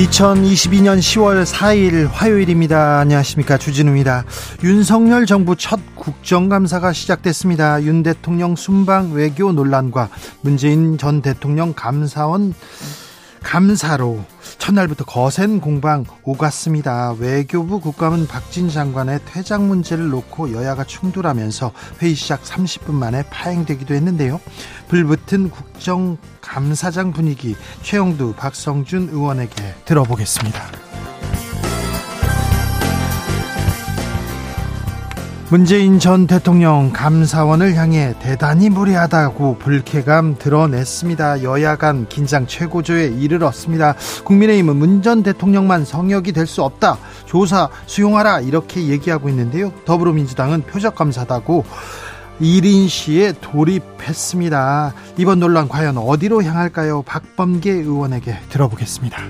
(2022년 10월 4일) 화요일입니다. 안녕하십니까, 주진우입니다. 윤석열 정부 첫 국정감사가 시작됐습니다. 윤 대통령 순방 외교 논란과 문재인 전 대통령 감사원 감사로 첫날부터 거센 공방 오갔습니다. 외교부 국감은 박진 장관의 퇴장 문제를 놓고 여야가 충돌하면서 회의 시작 30분 만에 파행되기도 했는데요. 불붙은 국정감사장 분위기, 최영두, 박성준 의원에게 들어보겠습니다. 문재인 전 대통령 감사원을 향해 대단히 무례하다고 불쾌감 드러냈습니다. 여야 간 긴장 최고조에 이르렀습니다. 국민의힘은 문 전 대통령만 성역이 될 수 없다, 조사 수용하라, 이렇게 얘기하고 있는데요. 더불어민주당은 표적감사다고 1인 시에 돌입했습니다. 이번 논란 과연 어디로 향할까요? 박범계 의원에게 들어보겠습니다.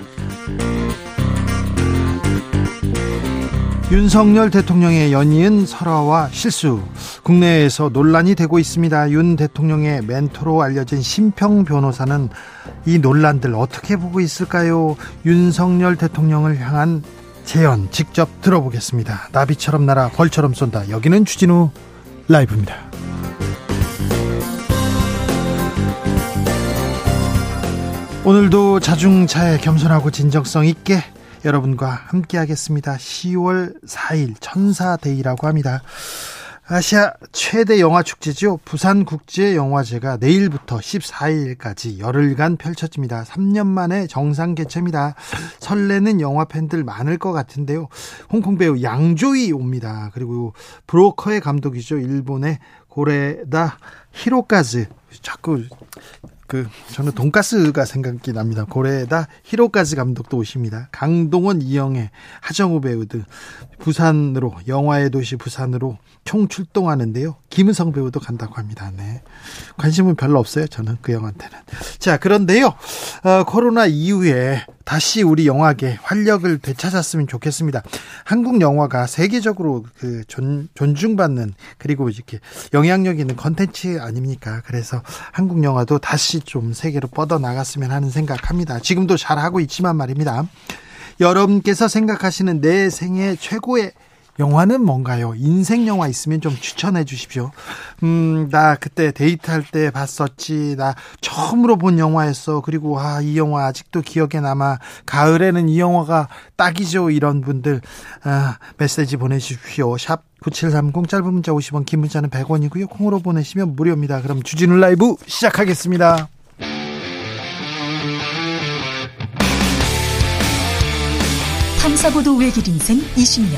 윤석열 대통령의 연이은 설화와 실수, 국내에서 논란이 되고 있습니다. 윤 대통령의 멘토로 알려진 신평 변호사는 이 논란들 어떻게 보고 있을까요? 윤석열 대통령을 향한 제언 직접 들어보겠습니다. 나비처럼 날아 벌처럼 쏜다. 여기는 주진우 라이브입니다. 오늘도 자중차에 겸손하고 진정성 있게 여러분과 함께하겠습니다. 10월 4일 천사데이라고 합니다. 아시아 최대 영화축제죠. 부산국제영화제가 내일부터 14일까지 열흘간 펼쳐집니다. 3년 만에 정상 개최입니다. 설레는 영화 팬들 많을 것 같은데요. 홍콩 배우 양조위 옵니다. 그리고 브로커의 감독이죠. 일본의 고레다 히로카즈. 자꾸 저는 돈가스가 생각이 납니다. 고레다 히로카즈 감독도 오십니다. 강동원, 이영애, 하정우 배우 등 부산으로, 영화의 도시 부산으로 총출동하는데요. 김은성 배우도 간다고 합니다. 네, 관심은 별로 없어요, 저는, 그 영화한테는. 자, 그런데요, 코로나 이후에 다시 우리 영화계 활력을 되찾았으면 좋겠습니다. 한국 영화가 세계적으로 존중받는, 그리고 이렇게 영향력 있는 컨텐츠 아닙니까? 그래서 한국 영화도 다시 좀 세계로 뻗어나갔으면 하는 생각합니다. 지금도 잘하고 있지만 말입니다. 여러분께서 생각하시는 내 생애 최고의 영화는 뭔가요? 인생 영화 있으면 좀 추천해 주십시오. 나 그때 데이트할 때 봤었지, 나 처음으로 본 영화였어, 그리고 아, 이 영화 아직도 기억에 남아, 가을에는 이 영화가 딱이죠, 이런 분들 메시지 보내주십시오. 샵 9730, 짧은 문자 50원, 긴 문자는 100원이고요 콩으로 보내시면 무료입니다. 그럼 주진우 라이브 시작하겠습니다. 탐사보도 외길 인생 20년,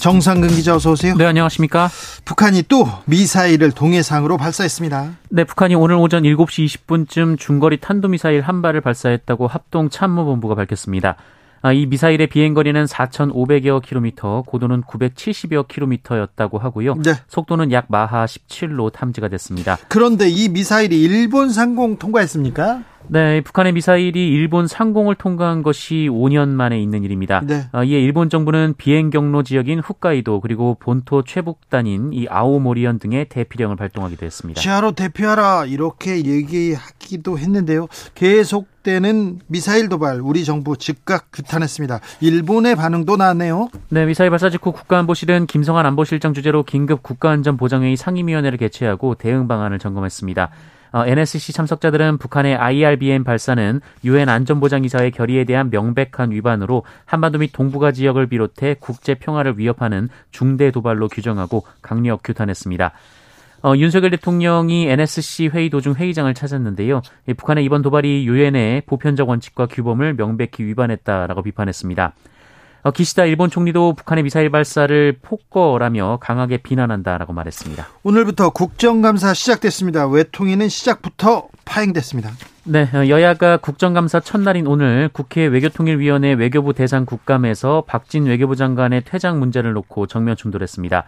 정상근 기자, 어서 오세요. 네, 안녕하십니까. 북한이 또 미사일을 동해상으로 발사했습니다. 네, 북한이 오늘 오전 7시 20분쯤 중거리 탄도미사일 한 발을 발사했다고 합동참모본부가 밝혔습니다. 이 미사일의 비행거리는 4,500여 킬로미터, 고도는 970여 킬로미터였다고 하고요. 네. 속도는 약 마하 17로 탐지가 됐습니다. 그런데 이 미사일이 일본 상공 통과했습니까? 네, 북한의 미사일이 일본 상공을 통과한 것이 5년 만에 있는 일입니다. 네. 이에 일본 정부는 비행 경로 지역인 홋카이도, 그리고 본토 최북단인 이 아오모리현 등의 대피령을 발동하기도 했습니다. 지하로 대피하라, 이렇게 얘기하기도 했는데요. 계속되는 미사일 도발, 우리 정부 즉각 규탄했습니다. 일본의 반응도 나왔네요. 네, 미사일 발사 직후 국가안보실은 김성한 안보실장 주재로 긴급 국가안전보장회의 상임위원회를 개최하고 대응 방안을 점검했습니다. NSC 참석자들은 북한의 IRBM 발사는 유엔 안전보장이사회 결의에 대한 명백한 위반으로 한반도 및 동북아 지역을 비롯해 국제 평화를 위협하는 중대 도발로 규정하고 강력 규탄했습니다. 윤석열 대통령이 NSC 회의 도중 회의장을 찾았는데요. 북한의 이번 도발이 유엔의 보편적 원칙과 규범을 명백히 위반했다라고 비판했습니다. 기시다 일본 총리도 북한의 미사일 발사를 폭거라며 강하게 비난한다라고 말했습니다. 오늘부터 국정감사 시작됐습니다. 외통위는 시작부터 파행됐습니다. 네, 여야가 국정감사 첫날인 오늘 국회 외교통일위원회 외교부 대상 국감에서 박진 외교부 장관의 퇴장 문제를 놓고 정면 충돌했습니다.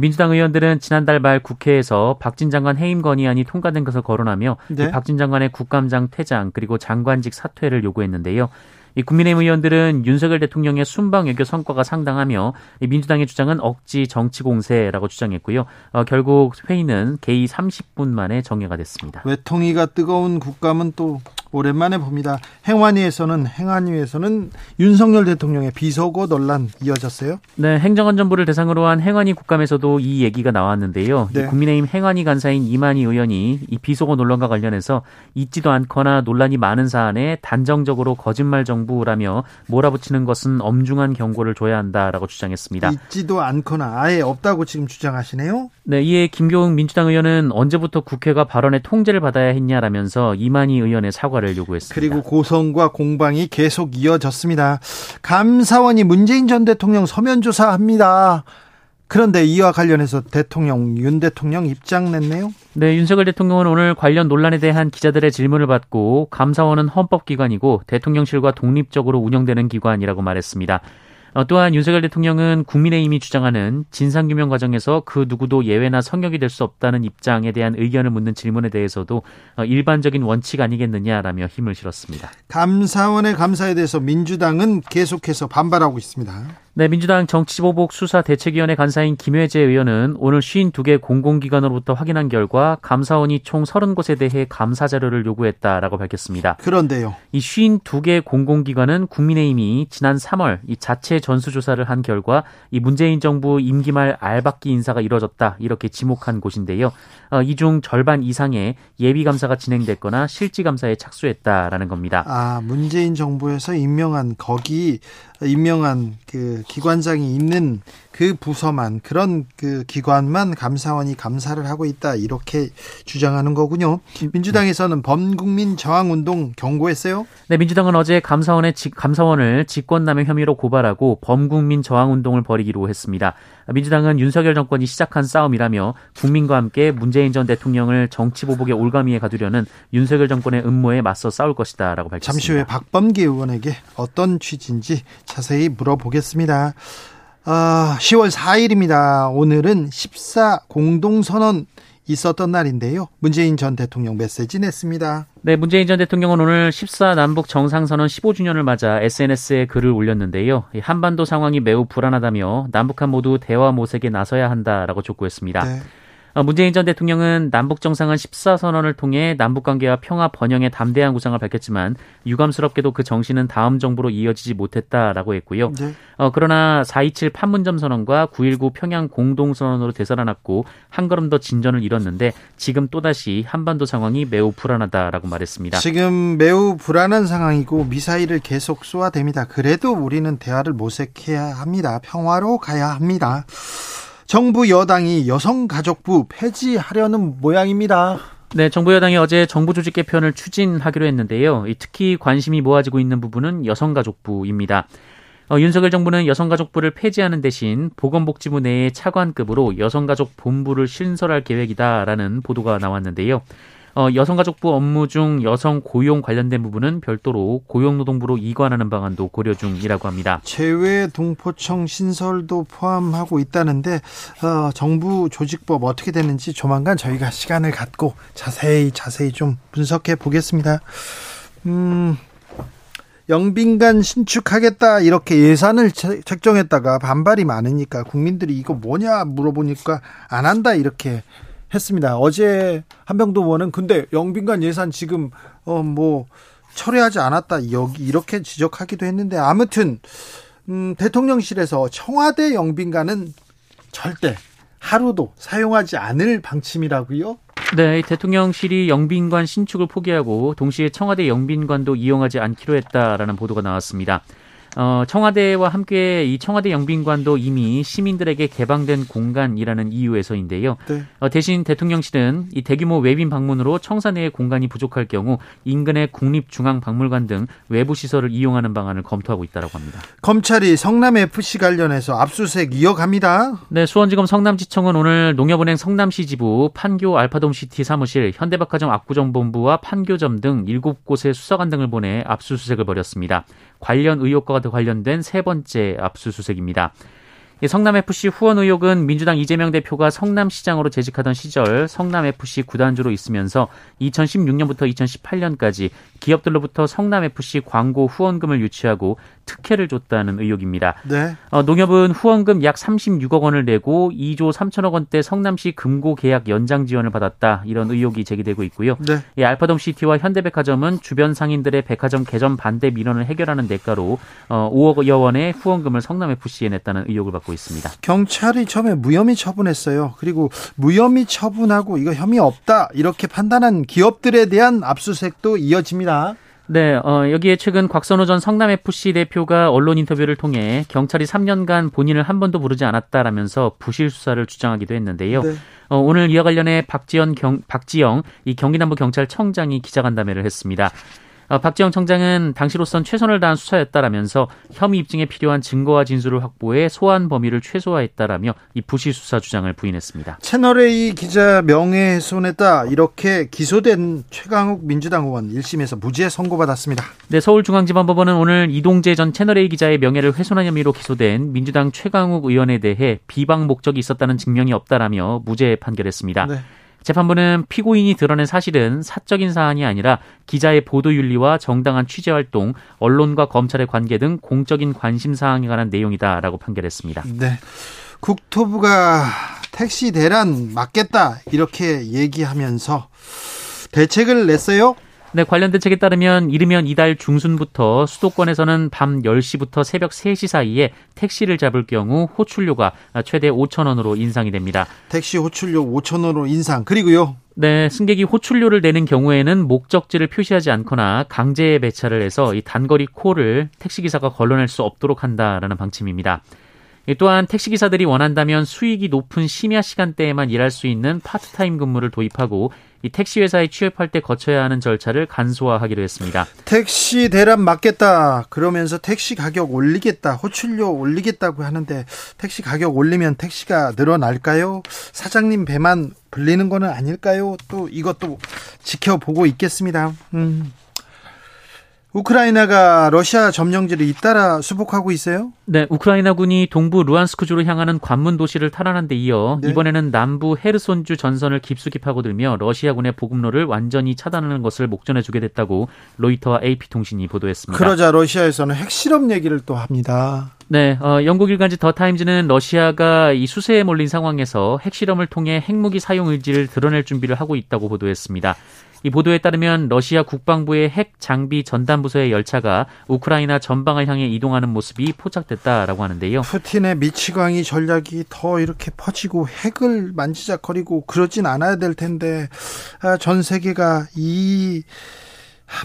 민주당 의원들은 지난달 말 국회에서 박진 장관 해임 건의안이 통과된 것을 거론하며 네. 박진 장관의 국감장 퇴장 그리고 장관직 사퇴를 요구했는데요. 이 국민의힘 의원들은 윤석열 대통령의 순방 외교 성과가 상당하며 민주당의 주장은 억지 정치 공세라고 주장했고요. 결국 회의는 개의 30분 만에 정리가 됐습니다. 외통위가 뜨거운 국감은 또 오랜만에 봅니다. 행안위에서는 윤석열 대통령의 비서고 논란 이어졌어요? 네, 행정안전부를 대상으로 한 행안위 국감에서도 이 얘기가 나왔는데요. 네. 국민의힘 행안위 간사인 이만희 의원이 이 비서고 논란과 관련해서 있지도 않거나 논란이 많은 사안에 단정적으로 거짓말 정부라며 몰아붙이는 것은 엄중한 경고를 줘야 한다라고 주장했습니다. 있지도 않거나 아예 없다고 지금 주장하시네요? 네, 이에 김경욱 민주당 의원은 언제부터 국회가 발언의 통제를 받아야 했냐라면서 이만희 의원의 사과를 요구했습니다. 그리고 고성과 공방이 계속 이어졌습니다. 감사원이 문재인 전 대통령 서면 조사합니다. 그런데 이와 관련해서 윤 대통령 입장 냈네요. 네, 윤석열 대통령은 오늘 관련 논란에 대한 기자들의 질문을 받고 감사원은 헌법기관이고 대통령실과 독립적으로 운영되는 기관이라고 말했습니다. 또한 윤석열 대통령은 국민의힘이 주장하는 진상규명 과정에서 그 누구도 예외나 성역이 될 수 없다는 입장에 대한 의견을 묻는 질문에 대해서도 일반적인 원칙 아니겠느냐라며 힘을 실었습니다. 감사원의 감사에 대해서 민주당은 계속해서 반발하고 있습니다. 네, 민주당 정치보복수사대책위원회 간사인 김회재 의원은 오늘 52개 공공기관으로부터 확인한 결과 감사원이 총 30곳에 대해 감사 자료를 요구했다라고 밝혔습니다. 그런데요. 이 52개 공공기관은 국민의힘이 지난 3월 이 자체 전수조사를 한 결과 이 문재인 정부 임기 말 알박기 인사가 이뤄졌다 이렇게 지목한 곳인데요. 이 중 절반 이상의 예비감사가 진행됐거나 실지감사에 착수했다라는 겁니다. 아, 문재인 정부에서 임명한 그 기관장이 있는 그 부서만, 그런 그 기관만 감사원이 감사를 하고 있다 이렇게 주장하는 거군요. 민주당에서는 범국민 저항운동 경고했어요? 네, 민주당은 어제 감사원을 직권남용 혐의로 고발하고 범국민 저항운동을 벌이기로 했습니다. 민주당은 윤석열 정권이 시작한 싸움이라며 국민과 함께 문재인 전 대통령을 정치보복의 올가미에 가두려는 윤석열 정권의 음모에 맞서 싸울 것이다 라고 밝혔습니다. 잠시 후에 박범계 의원에게 어떤 취지인지 자세히 물어보겠습니다. 10월 4일입니다. 오늘은 14 공동선언 있었던 날인데요. 문재인 전 대통령 메시지 냈습니다. 네, 문재인 전 대통령은 오늘 14 남북 정상선언 15주년을 맞아 SNS에 글을 올렸는데요. 한반도 상황이 매우 불안하다며 남북한 모두 대화 모색에 나서야 한다라고 촉구했습니다. 네. 문재인 전 대통령은 남북정상은 14선언을 통해 남북관계와 평화 번영의 담대한 구상을 밝혔지만 유감스럽게도 그 정신은 다음 정부로 이어지지 못했다라고 했고요. 네. 그러나 4.27 판문점 선언과 9.19 평양 공동선언으로 되살아났고 한 걸음 더 진전을 이뤘는데 지금 또다시 한반도 상황이 매우 불안하다라고 말했습니다. 지금 매우 불안한 상황이고 미사일을 계속 쏘아댑니다. 그래도 우리는 대화를 모색해야 합니다. 평화로 가야 합니다. 정부 여당이 여성가족부 폐지하려는 모양입니다. 네, 정부 여당이 어제 정부 조직 개편을 추진하기로 했는데요. 특히 관심이 모아지고 있는 부분은 여성가족부입니다. 윤석열 정부는 여성가족부를 폐지하는 대신 보건복지부 내에 차관급으로 여성가족본부를 신설할 계획이다라는 보도가 나왔는데요. 여성가족부 업무 중 여성 고용 관련된 부분은 별도로 고용노동부로 이관하는 방안도 고려 중이라고 합니다. 재외동포청 신설도 포함하고 있다는데 정부 조직법 어떻게 되는지 조만간 저희가 시간을 갖고 자세히 좀 분석해 보겠습니다. 영빈관 신축하겠다 이렇게 예산을 책정했다가 반발이 많으니까 국민들이 이거 뭐냐 물어보니까 안 한다 이렇게 했습니다. 어제 한병도 의원은 근데 영빈관 예산 지금 철회하지 않았다 여기 이렇게 지적하기도 했는데 아무튼 대통령실에서 청와대 영빈관은 절대 하루도 사용하지 않을 방침이라고요? 네, 대통령실이 영빈관 신축을 포기하고 동시에 청와대 영빈관도 이용하지 않기로 했다라는 보도가 나왔습니다. 청와대와 함께 이 청와대 영빈관도 이미 시민들에게 개방된 공간이라는 이유에서인데요. 네. 대신 대통령실은 이 대규모 외빈 방문으로 청사 내의 공간이 부족할 경우 인근의 국립중앙박물관 등 외부 시설을 이용하는 방안을 검토하고 있다고 합니다. 검찰이 성남FC 관련해서 압수수색 이어갑니다. 네, 수원지검 성남지청은 오늘 농협은행 성남시지부, 판교 알파돔시티 사무실, 현대백화점 압구정본부와 판교점 등 7곳에 수사관 등을 보내 압수수색을 벌였습니다. 관련 의혹과 관련된 세 번째 압수수색입니다. 성남FC 후원 의혹은 민주당 이재명 대표가 성남시장으로 재직하던 시절 성남FC 구단주로 있으면서 2016년부터 2018년까지 기업들로부터 성남FC 광고 후원금을 유치하고 특혜를 줬다는 의혹입니다. 네. 농협은 후원금 약 36억 원을 내고 2조 3천억 원대 성남시 금고 계약 연장 지원을 받았다. 이런 의혹이 제기되고 있고요. 네. 예, 알파돔시티와 현대백화점은 주변 상인들의 백화점 개점 반대 민원을 해결하는 대가로 5억여 원의 후원금을 성남FC에 냈다는 의혹을 받고 있습니다. 경찰이 처음에 무혐의 처분했어요. 그리고 무혐의 처분하고 이거 혐의 없다 이렇게 판단한 기업들에 대한 압수수색도 이어집니다. 네, 여기에 최근 곽선호 전 성남FC 대표가 언론 인터뷰를 통해 경찰이 3년간 본인을 한 번도 부르지 않았다라면서 부실 수사를 주장하기도 했는데요. 네. 오늘 이와 관련해 박지영 이 경기남부경찰청장이 기자간담회를 했습니다. 박지영 청장은 당시로선 최선을 다한 수사였다라면서 혐의 입증에 필요한 증거와 진술을 확보해 소환 범위를 최소화했다라며 이 부실 수사 주장을 부인했습니다. 채널A 기자 명예훼손했다 이렇게 기소된 최강욱 민주당 의원 1심에서 무죄 선고받았습니다. 네, 서울중앙지방법원은 오늘 이동재 전 채널A 기자의 명예를 훼손한 혐의로 기소된 민주당 최강욱 의원에 대해 비방 목적이 있었다는 증명이 없다라며 무죄 판결했습니다. 네. 재판부는 피고인이 드러낸 사실은 사적인 사안이 아니라 기자의 보도윤리와 정당한 취재활동, 언론과 검찰의 관계 등 공적인 관심 사항에 관한 내용이다라고 판결했습니다. 네, 국토부가 택시 대란 막겠다 이렇게 얘기하면서 대책을 냈어요? 네, 관련 대책에 따르면 이르면 이달 중순부터 수도권에서는 밤 10시부터 새벽 3시 사이에 택시를 잡을 경우 호출료가 최대 5,000원으로 인상이 됩니다. 택시 호출료 5,000원으로 인상. 그리고요. 네, 승객이 호출료를 내는 경우에는 목적지를 표시하지 않거나 강제 배차를 해서 이 단거리 콜을 택시기사가 걸러낼 수 없도록 한다라는 방침입니다. 또한 택시기사들이 원한다면 수익이 높은 심야 시간대에만 일할 수 있는 파트타임 근무를 도입하고 이 택시회사에 취업할 때 거쳐야 하는 절차를 간소화하기로 했습니다. 택시 대란 막겠다 그러면서 택시 가격 올리겠다, 호출료 올리겠다고 하는데 택시 가격 올리면 택시가 늘어날까요? 사장님 배만 불리는 거는 아닐까요? 또 이것도 지켜보고 있겠습니다. 우크라이나가 러시아 점령지를 잇따라 수복하고 있어요? 네, 우크라이나군이 동부 루안스크주로 향하는 관문 도시를 탈환한 데 이어 네. 이번에는 남부 헤르손주 전선을 깊숙이 파고들며 러시아군의 보급로를 완전히 차단하는 것을 목전에 두게 됐다고 로이터와 AP통신이 보도했습니다. 그러자 러시아에서는 핵실험 얘기를 또 합니다. 네, 영국 일간지 더 타임즈는 러시아가 이 수세에 몰린 상황에서 핵실험을 통해 핵무기 사용 의지를 드러낼 준비를 하고 있다고 보도했습니다. 이 보도에 따르면 러시아 국방부의 핵 장비 전담 부서의 열차가 우크라이나 전방을 향해 이동하는 모습이 포착됐다라고 하는데요. 푸틴의 미치광이 전략이 더 이렇게 퍼지고 핵을 만지작거리고 그러진 않아야 될 텐데 전 세계가 이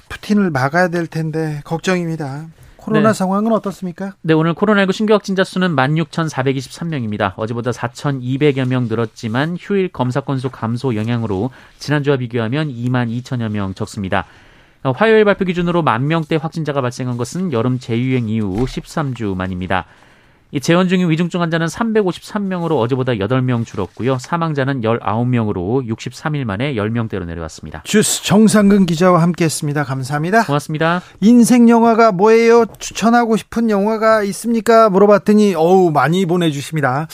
푸틴을 막아야 될 텐데 걱정입니다. 코로나 네. 상황은 어떻습니까? 네, 오늘 코로나19 신규 확진자 수는 16,423명입니다. 어제보다 4,200여 명 늘었지만 휴일 검사 건수 감소 영향으로 지난주와 비교하면 22,000여 명 적습니다. 화요일 발표 기준으로 1만 명대 확진자가 발생한 것은 여름 재유행 이후 13주 만입니다. 재원 중인 위중증 환자는 353명으로 어제보다 8명 줄었고요. 사망자는 19명으로 63일 만에 10명대로 내려왔습니다. 주스 정상근 기자와 함께했습니다. 감사합니다. 고맙습니다. 인생 영화가 뭐예요? 추천하고 싶은 영화가 있습니까? 물어봤더니 많이 보내주십니다.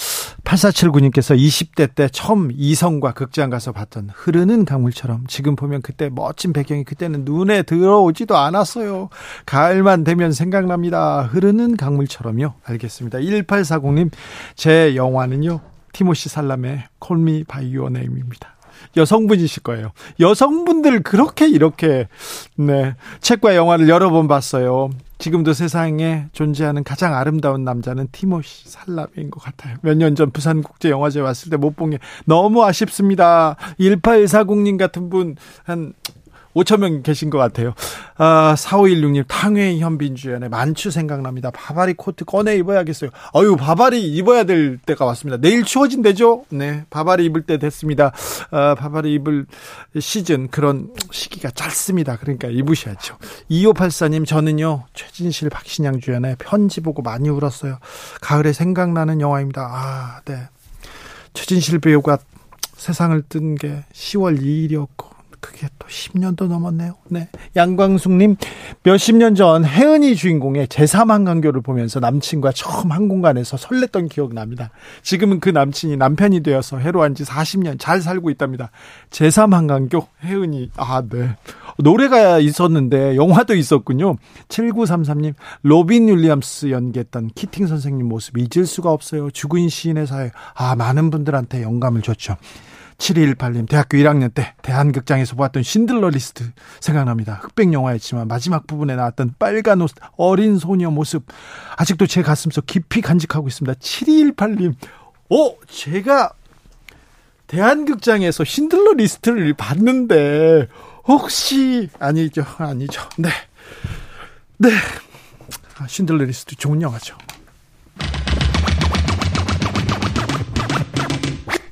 8479님께서 20대 때 처음 이성과 극장 가서 봤던 흐르는 강물처럼 지금 보면 그때 멋진 배경이 그때는 눈에 들어오지도 않았어요. 가을만 되면 생각납니다. 흐르는 강물처럼요. 알겠습니다. 1840님 제 영화는요. 티모시 살람의 Call Me By Your Name입니다. 여성분이실 거예요. 여성분들 그렇게 이렇게 네 책과 영화를 여러 번 봤어요. 지금도 세상에 존재하는 가장 아름다운 남자는 티모시 살라메인 것 같아요. 몇 년 전 부산국제영화제 왔을 때 못 본 게 너무 아쉽습니다. 18140님 같은 분 한 5,000명 계신 것 같아요. 아, 4516님 탕웨이 현빈 주연의 만추 생각납니다. 바바리 코트 꺼내 입어야겠어요. 아유, 바바리 입어야 될 때가 왔습니다. 내일 추워진대죠? 네, 바바리 입을 때 됐습니다. 아, 바바리 입을 시즌 그런 시기가 짧습니다. 그러니까 입으셔야죠. 2584님 저는요 최진실 박신양 주연의 편지 보고 많이 울었어요. 가을에 생각나는 영화입니다. 아, 네. 최진실 배우가 세상을 뜬 게 10월 2일이었고 그게 또 10년도 넘었네요. 네. 양광숙님, 몇십 년 전 혜은이 주인공의 제3한강교를 보면서 남친과 처음 한 공간에서 설렜던 기억이 납니다. 지금은 그 남친이 남편이 되어서 해로한 지 40년 잘 살고 있답니다. 제3한강교, 혜은이. 아, 네. 노래가 있었는데 영화도 있었군요. 7933님, 로빈 윌리엄스 연기했던 키팅 선생님 모습 잊을 수가 없어요. 죽은 시인의 사회. 아, 많은 분들한테 영감을 줬죠. 7218님 대학교 1학년 때 대한극장에서 보았던 신들러 리스트 생각납니다. 흑백 영화였지만 마지막 부분에 나왔던 빨간 옷 어린 소녀 모습 아직도 제 가슴속 깊이 간직하고 있습니다. 7218님 제가 대한극장에서 신들러 리스트를 봤는데 혹시 아니죠. 네. 신들러 리스트 좋은 영화죠.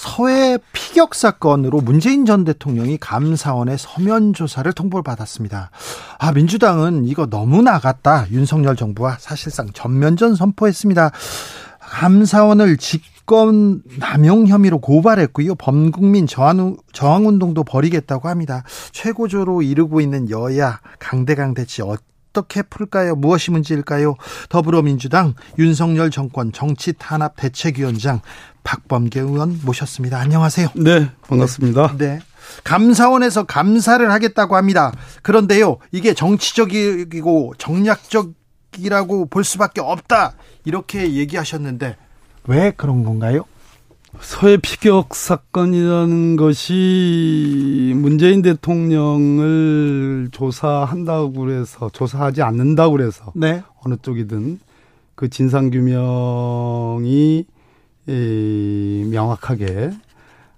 서해 피격 사건으로 문재인 전 대통령이 감사원의 서면 조사를 통보를 받았습니다. 아, 민주당은 이거 너무 나갔다. 윤석열 정부와 사실상 전면전 선포했습니다. 감사원을 직권 남용 혐의로 고발했고요. 범국민 저항운동도 벌이겠다고 합니다. 최고조로 이르고 있는 여야 강대강 대치 어떻게 풀까요? 무엇이 문제일까요? 더불어민주당 윤석열 정권 정치 탄압 대책위원장 박범계 의원 모셨습니다. 안녕하세요. 네, 반갑습니다. 네. 감사원에서 감사를 하겠다고 합니다. 그런데요, 이게 정치적이고 정략적이라고 볼 수밖에 없다. 이렇게 얘기하셨는데 왜 그런 건가요? 서해 피격 사건이라는 것이 문재인 대통령을 조사한다고 해서, 조사하지 않는다고 해서, 네, 어느 쪽이든 그 진상규명이 명확하게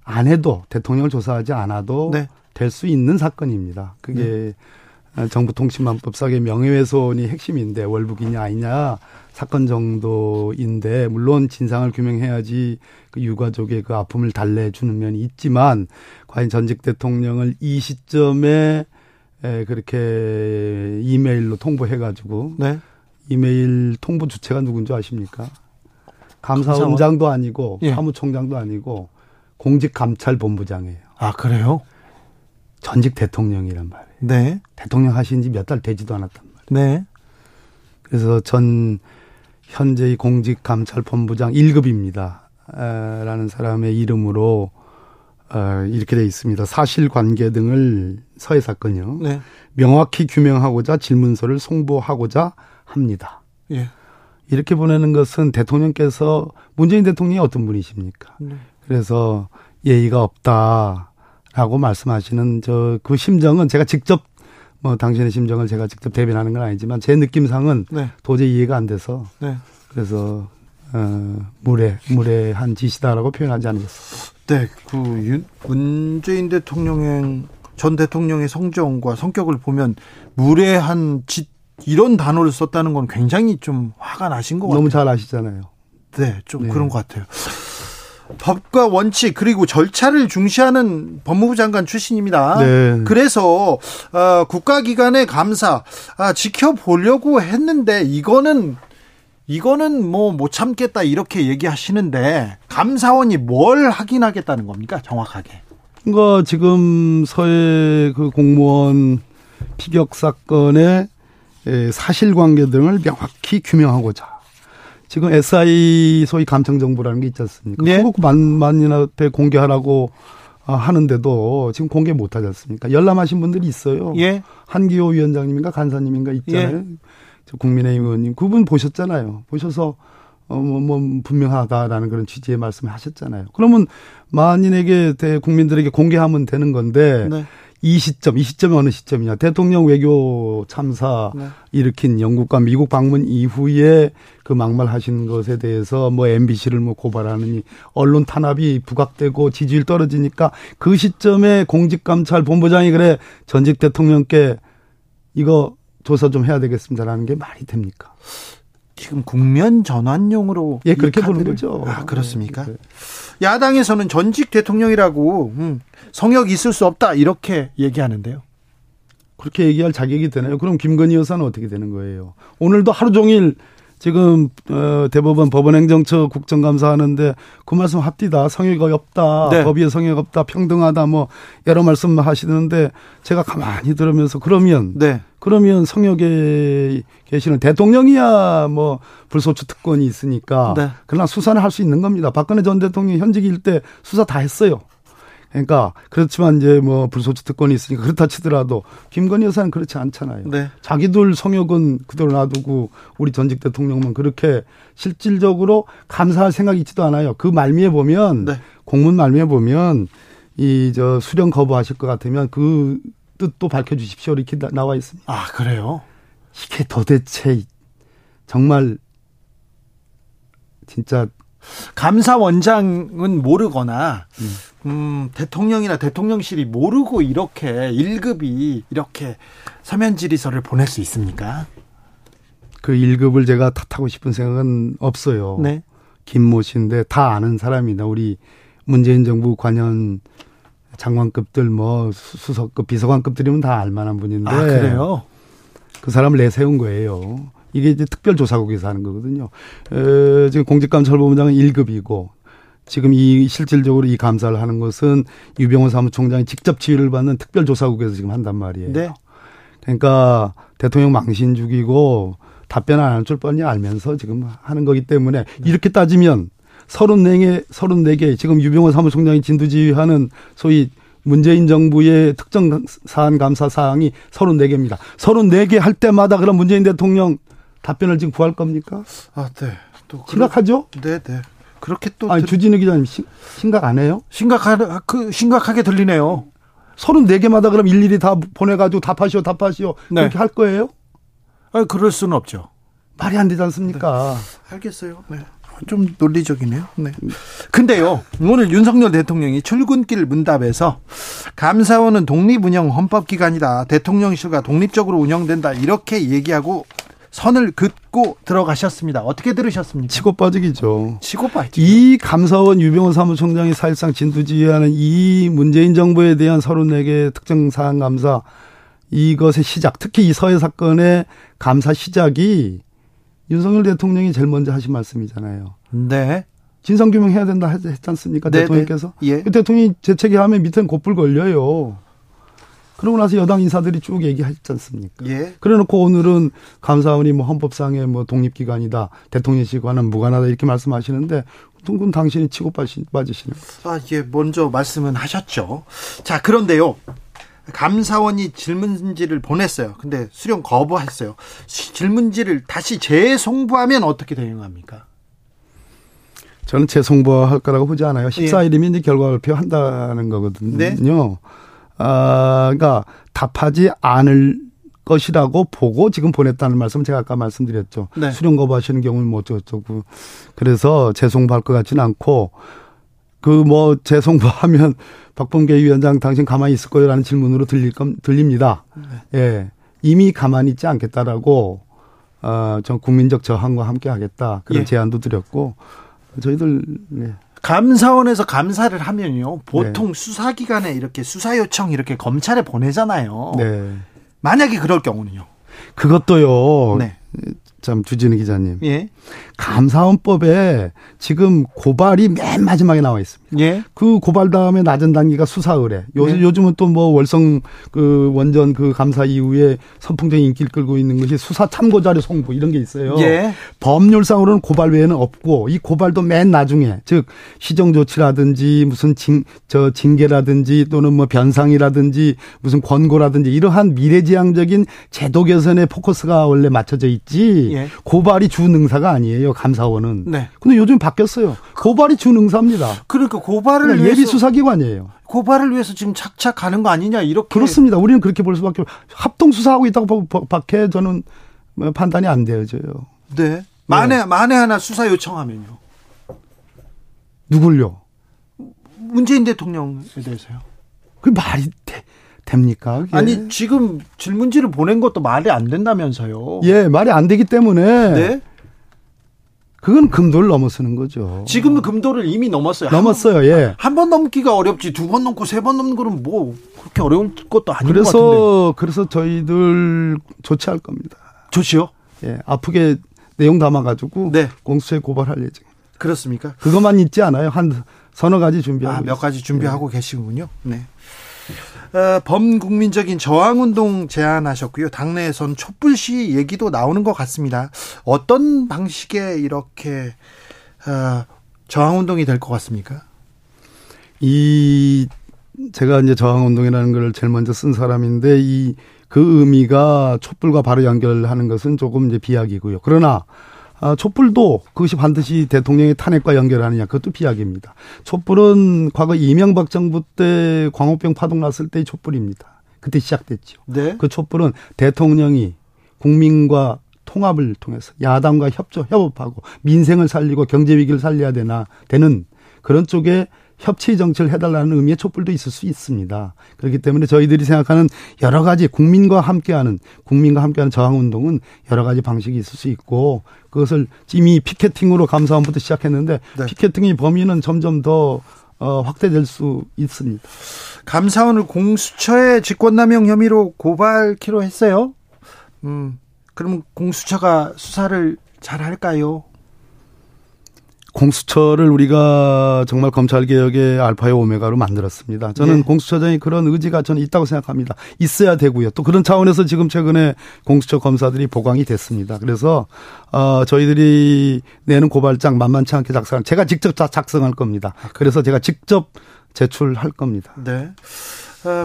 안 해도, 대통령을 조사하지 않아도, 네, 될 수 있는 사건입니다. 그게 정부통신망법상의 명예훼손이 핵심인데, 월북이냐 아니냐 사건 정도인데, 물론 진상을 규명해야지 그 유가족의 그 아픔을 달래주는 면이 있지만, 과연 전직 대통령을 이 시점에 그렇게 이메일로 통보해가지고, 네, 이메일 통보 주체가 누군지 아십니까? 감사원장도 아니고, 예, 사무총장도 아니고 공직감찰본부장이에요. 아, 그래요? 전직 대통령이란 말이에요. 네. 대통령 하신 지 몇 달 되지도 않았단 말이에요. 네. 그래서 현재의 공직감찰본부장 1급입니다. 라는 사람의 이름으로 이렇게 돼 있습니다. 사실관계 등을, 서해 사건이요, 네, 명확히 규명하고자 질문서를 송부하고자 합니다. 예. 이렇게 보내는 것은 대통령께서, 문재인 대통령이 어떤 분이십니까? 네. 그래서 예의가 없다라고 말씀하시는 그 심정은, 제가 직접 당신의 심정을 제가 직접 대변하는 건 아니지만 제 느낌상은, 네, 도저히 이해가 안 돼서, 네, 그래서 무례한 짓이다라고 표현하지 않았습니다. 네, 문재인 전 대통령의 성정과 성격을 보면 무례한 짓, 이런 단어를 썼다는 건 굉장히 좀 화가 나신 것 같아요. 너무 잘 아시잖아요. 네, 좀, 네, 그런 것 같아요. 법과 원칙 그리고 절차를 중시하는 법무부 장관 출신입니다. 네. 그래서 국가기관의 감사 지켜보려고 했는데 이거는 못 참겠다 이렇게 얘기하시는데, 감사원이 뭘 확인하겠다는 겁니까, 정확하게? 그러니까 지금 서해 그 공무원 피격 사건에 사실관계 등을 명확히 규명하고자. 지금 SI 소위 감청정보라는 게 있지 않습니까? 네. 그거 만인 앞에 공개하라고 하는데도 지금 공개 못 하지 않습니까? 열람하신 분들이 있어요. 예. 한기호 위원장님인가 간사님인가 있잖아요. 예. 저 국민의힘 의원님. 그분 보셨잖아요. 보셔서 분명하다라는 그런 취지의 말씀을 하셨잖아요. 그러면 만인에게 국민들에게 공개하면 되는 건데 네. 이 시점이 어느 시점이냐. 대통령 외교 참사 네. 일으킨 영국과 미국 방문 이후에 그 막말하신 것에 대해서 MBC를 고발하느니 언론 탄압이 부각되고 지지율 떨어지니까 그 시점에 공직감찰 본부장이 그래 전직 대통령께 이거 조사 좀 해야 되겠습니다라는 게 말이 됩니까? 지금 국면 전환용으로 예 그렇게 보는 거죠. 아 그렇습니까? 네. 야당에서는 전직 대통령이라고 성역 있을 수 없다 이렇게 얘기하는데요. 그렇게 얘기할 자격이 되나요? 그럼 김건희 여사는 어떻게 되는 거예요? 오늘도 하루 종일 지금 대법원 법원행정처 국정감사 하는데 그 말씀 합디다. 성역이 없다. 네. 법위에 성역 없다. 평등하다. 여러 말씀 하시는데 제가 가만히 들으면서 그러면 네. 그러면 성역에 계시는 대통령이야 불소추 특권이 있으니까 네. 그러나 수사는 할 수 있는 겁니다. 박근혜 전 대통령 현직일 때 수사 다 했어요. 그러니까 그렇지만 이제 불소추 특권이 있으니까 그렇다 치더라도 김건희 여사는 그렇지 않잖아요. 네. 자기들 성역은 그대로 놔두고 우리 전직 대통령만 그렇게 실질적으로 감사할 생각이 있지도 않아요. 그 말미에 보면 네. 공문 말미에 보면 수령 거부하실 것 같으면 그 뜻도 밝혀주십시오 이렇게 나와 있습니다. 아 그래요? 이게 도대체 정말 진짜 감사원장은 모르거나 대통령이나 대통령실이 모르고 이렇게 1급이 이렇게 서면 질의서를 보낼 수 있습니까? 그 1급을 제가 탓하고 싶은 생각은 없어요. 네. 김모 씨인데 다 아는 사람이다. 우리 문재인 정부 관련 장관급들 수석급 비서관급들이면 다 알만한 분인데 아, 그래요? 그 사람을 내세운 거예요. 이게 이제 특별조사국에서 하는 거거든요. 지금 공직감찰본부장은 1급이고 지금 실질적으로 이 감사를 하는 것은 유병호 사무총장이 직접 지휘를 받는 특별조사국에서 지금 한단 말이에요. 네. 그러니까 대통령 망신 죽이고 답변 안 할 줄 뻔히 알면서 지금 하는 거기 때문에 이렇게 따지면 34개 지금 유병호 사무총장이 진두지휘하는 소위 문재인 정부의 특정 사안 감사 사항이 34개입니다. 34개 할 때마다 그럼 문재인 대통령 답변을 지금 구할 겁니까? 아, 네. 또 심각하죠? 네. 그렇게 또 주진우 기자님 심각 안 해요? 심각하게 들리네요. 34개마다 그럼 일일이 다 보내 가지고 답하시오. 네. 그렇게 할 거예요? 아, 그럴 수는 없죠. 말이 안 되지 않습니까? 네. 알겠어요. 네. 좀 논리적이네요. 네. 근데요, 오늘 윤석열 대통령이 출근길 문답에서 감사원은 독립운영 헌법기관이다. 대통령실과 독립적으로 운영된다. 이렇게 얘기하고 선을 긋고 들어가셨습니다. 어떻게 들으셨습니까? 치고빠지기죠. 이 감사원 유병호 사무총장이 사실상 진두지휘하는 이 문재인 정부에 대한 34개 특정 사안 감사 이것의 시작, 특히 이 서해 사건의 감사 시작이 윤석열 대통령이 제일 먼저 하신 말씀이잖아요. 네. 진상규명해야 된다 했지 않습니까? 네, 대통령께서. 네. 예. 대통령이 재채기하면 밑에는 곧불 걸려요. 그러고 나서 여당 인사들이 쭉 얘기했지 않습니까? 예. 그래놓고 오늘은 감사원이 헌법상의 독립기관이다. 대통령실과는 무관하다 이렇게 말씀하시는데 그건 당신이 치고 빠지시네요. 아, 예. 먼저 말씀은 하셨죠. 자, 그런데요. 감사원이 질문지를 보냈어요. 근데 수령 거부했어요. 질문지를 다시 재송부하면 어떻게 대응합니까? 저는 재송부할 거라고 보지 않아요. 14일이면 이제 결과 발표한다는 거거든요. 네. 그러니까 답하지 않을 것이라고 보고 지금 보냈다는 말씀 제가 아까 말씀드렸죠. 네. 수령 거부하시는 경우는 뭐 어쩌고. 그래서 재송부할 것 같지는 않고 재송부하면 박범계 위원장 당신 가만히 있을 거요라는 질문으로 들립니다. 네. 예. 이미 가만히 있지 않겠다라고, 전 국민적 저항과 함께 하겠다. 그런 제안도 드렸고, 저희들, 예. 감사원에서 감사를 하면요. 보통 네. 수사기관에 이렇게 수사요청 이렇게 검찰에 보내잖아요. 네. 만약에 그럴 경우는요. 그것도요. 네. 참 주진우 기자님. 예. 감사원법에 지금 고발이 맨 마지막에 나와 있습니다. 예. 그 고발 다음에 낮은 단계가 수사 의뢰. 요즘은 또 뭐 월성 그 원전 그 감사 이후에 선풍적인 인기를 끌고 있는 것이 수사 참고 자료 송부 이런 게 있어요. 예. 법률상으로는 고발 외에는 없고 이 고발도 맨 나중에 즉 시정 조치라든지 무슨 징계라든지 또는 뭐 변상이라든지 무슨 권고라든지 이러한 미래지향적인 제도 개선에 포커스가 원래 맞춰져 있지. 예. 고발이 주 능사가 아니에요. 감사원은. 네. 근데 요즘 바뀌었어요. 고발이 주 능사입니다. 그러니까 고발을 위해서 예비 수사기관이에요. 고발을 위해서 지금 착착 가는 거 아니냐 이렇게. 그렇습니다. 우리는 그렇게 볼 수밖에 없어요. 합동 수사하고 있다고 밖에 저는 판단이 안 되어져요. 네. 만에 하나 수사 요청하면요. 누굴요? 문재인 대통령에 대해서요. 그게 말이 됩니까? 예. 아니 지금 질문지를 보낸 것도 말이 안 된다면서요. 예, 말이 안 되기 때문에. 네. 그건 금도를 넘어서는 거죠. 지금은 금도를 이미 넘었어요. 넘었어요. 예. 한 번 넘기가 어렵지 두 번 넘고 세 번 넘는 거는 뭐 그렇게 어려운 것도 아닌 것 같은데. 그래서 저희들 조치할 겁니다. 조치요? 예, 아프게 내용 담아가지고 네. 공수처에 고발할 예정입니다. 그렇습니까? 그것만 있지 않아요. 한 서너 가지 준비하고. 아, 몇 가지 준비하고 예. 계시군요. 네. 범국민적인 저항운동 제안하셨고요. 당내에선 촛불 시위 얘기도 나오는 것 같습니다. 어떤 방식의 이렇게 저항운동이 될 것 같습니까? 제가 이제 저항운동이라는 걸 제일 먼저 쓴 사람인데 그 의미가 촛불과 바로 연결하는 것은 조금 이제 비약이고요. 그러나 촛불도 그것이 반드시 대통령의 탄핵과 연결하느냐 그것도 비약입니다. 촛불은 과거 이명박 정부 때 광우병 파동 났을 때의 촛불입니다. 그때 시작됐죠. 네. 그 촛불은 대통령이 국민과 통합을 통해서 야당과 협업하고 민생을 살리고 경제 위기를 살려야 되는 그런 쪽에 협치 정치를 해달라는 의미의 촛불도 있을 수 있습니다. 그렇기 때문에 저희들이 생각하는 여러 가지 국민과 함께하는 저항운동은 여러 가지 방식이 있을 수 있고 그것을 이미 피켓팅으로 감사원부터 시작했는데 네. 피켓팅의 범위는 점점 더 확대될 수 있습니다. 감사원을 공수처의 직권남용 혐의로 고발키로 했어요. 그럼 공수처가 수사를 잘 할까요? 공수처를 우리가 정말 검찰개혁의 알파의 오메가로 만들었습니다. 저는 네. 공수처장이 그런 의지가 저는 있다고 생각합니다. 있어야 되고요. 또 그런 차원에서 지금 최근에 공수처 검사들이 보강이 됐습니다. 그래서 저희들이 내는 고발장 만만치 않게 작성한 제가 직접 작성할 겁니다. 그래서 제가 직접 제출할 겁니다. 네.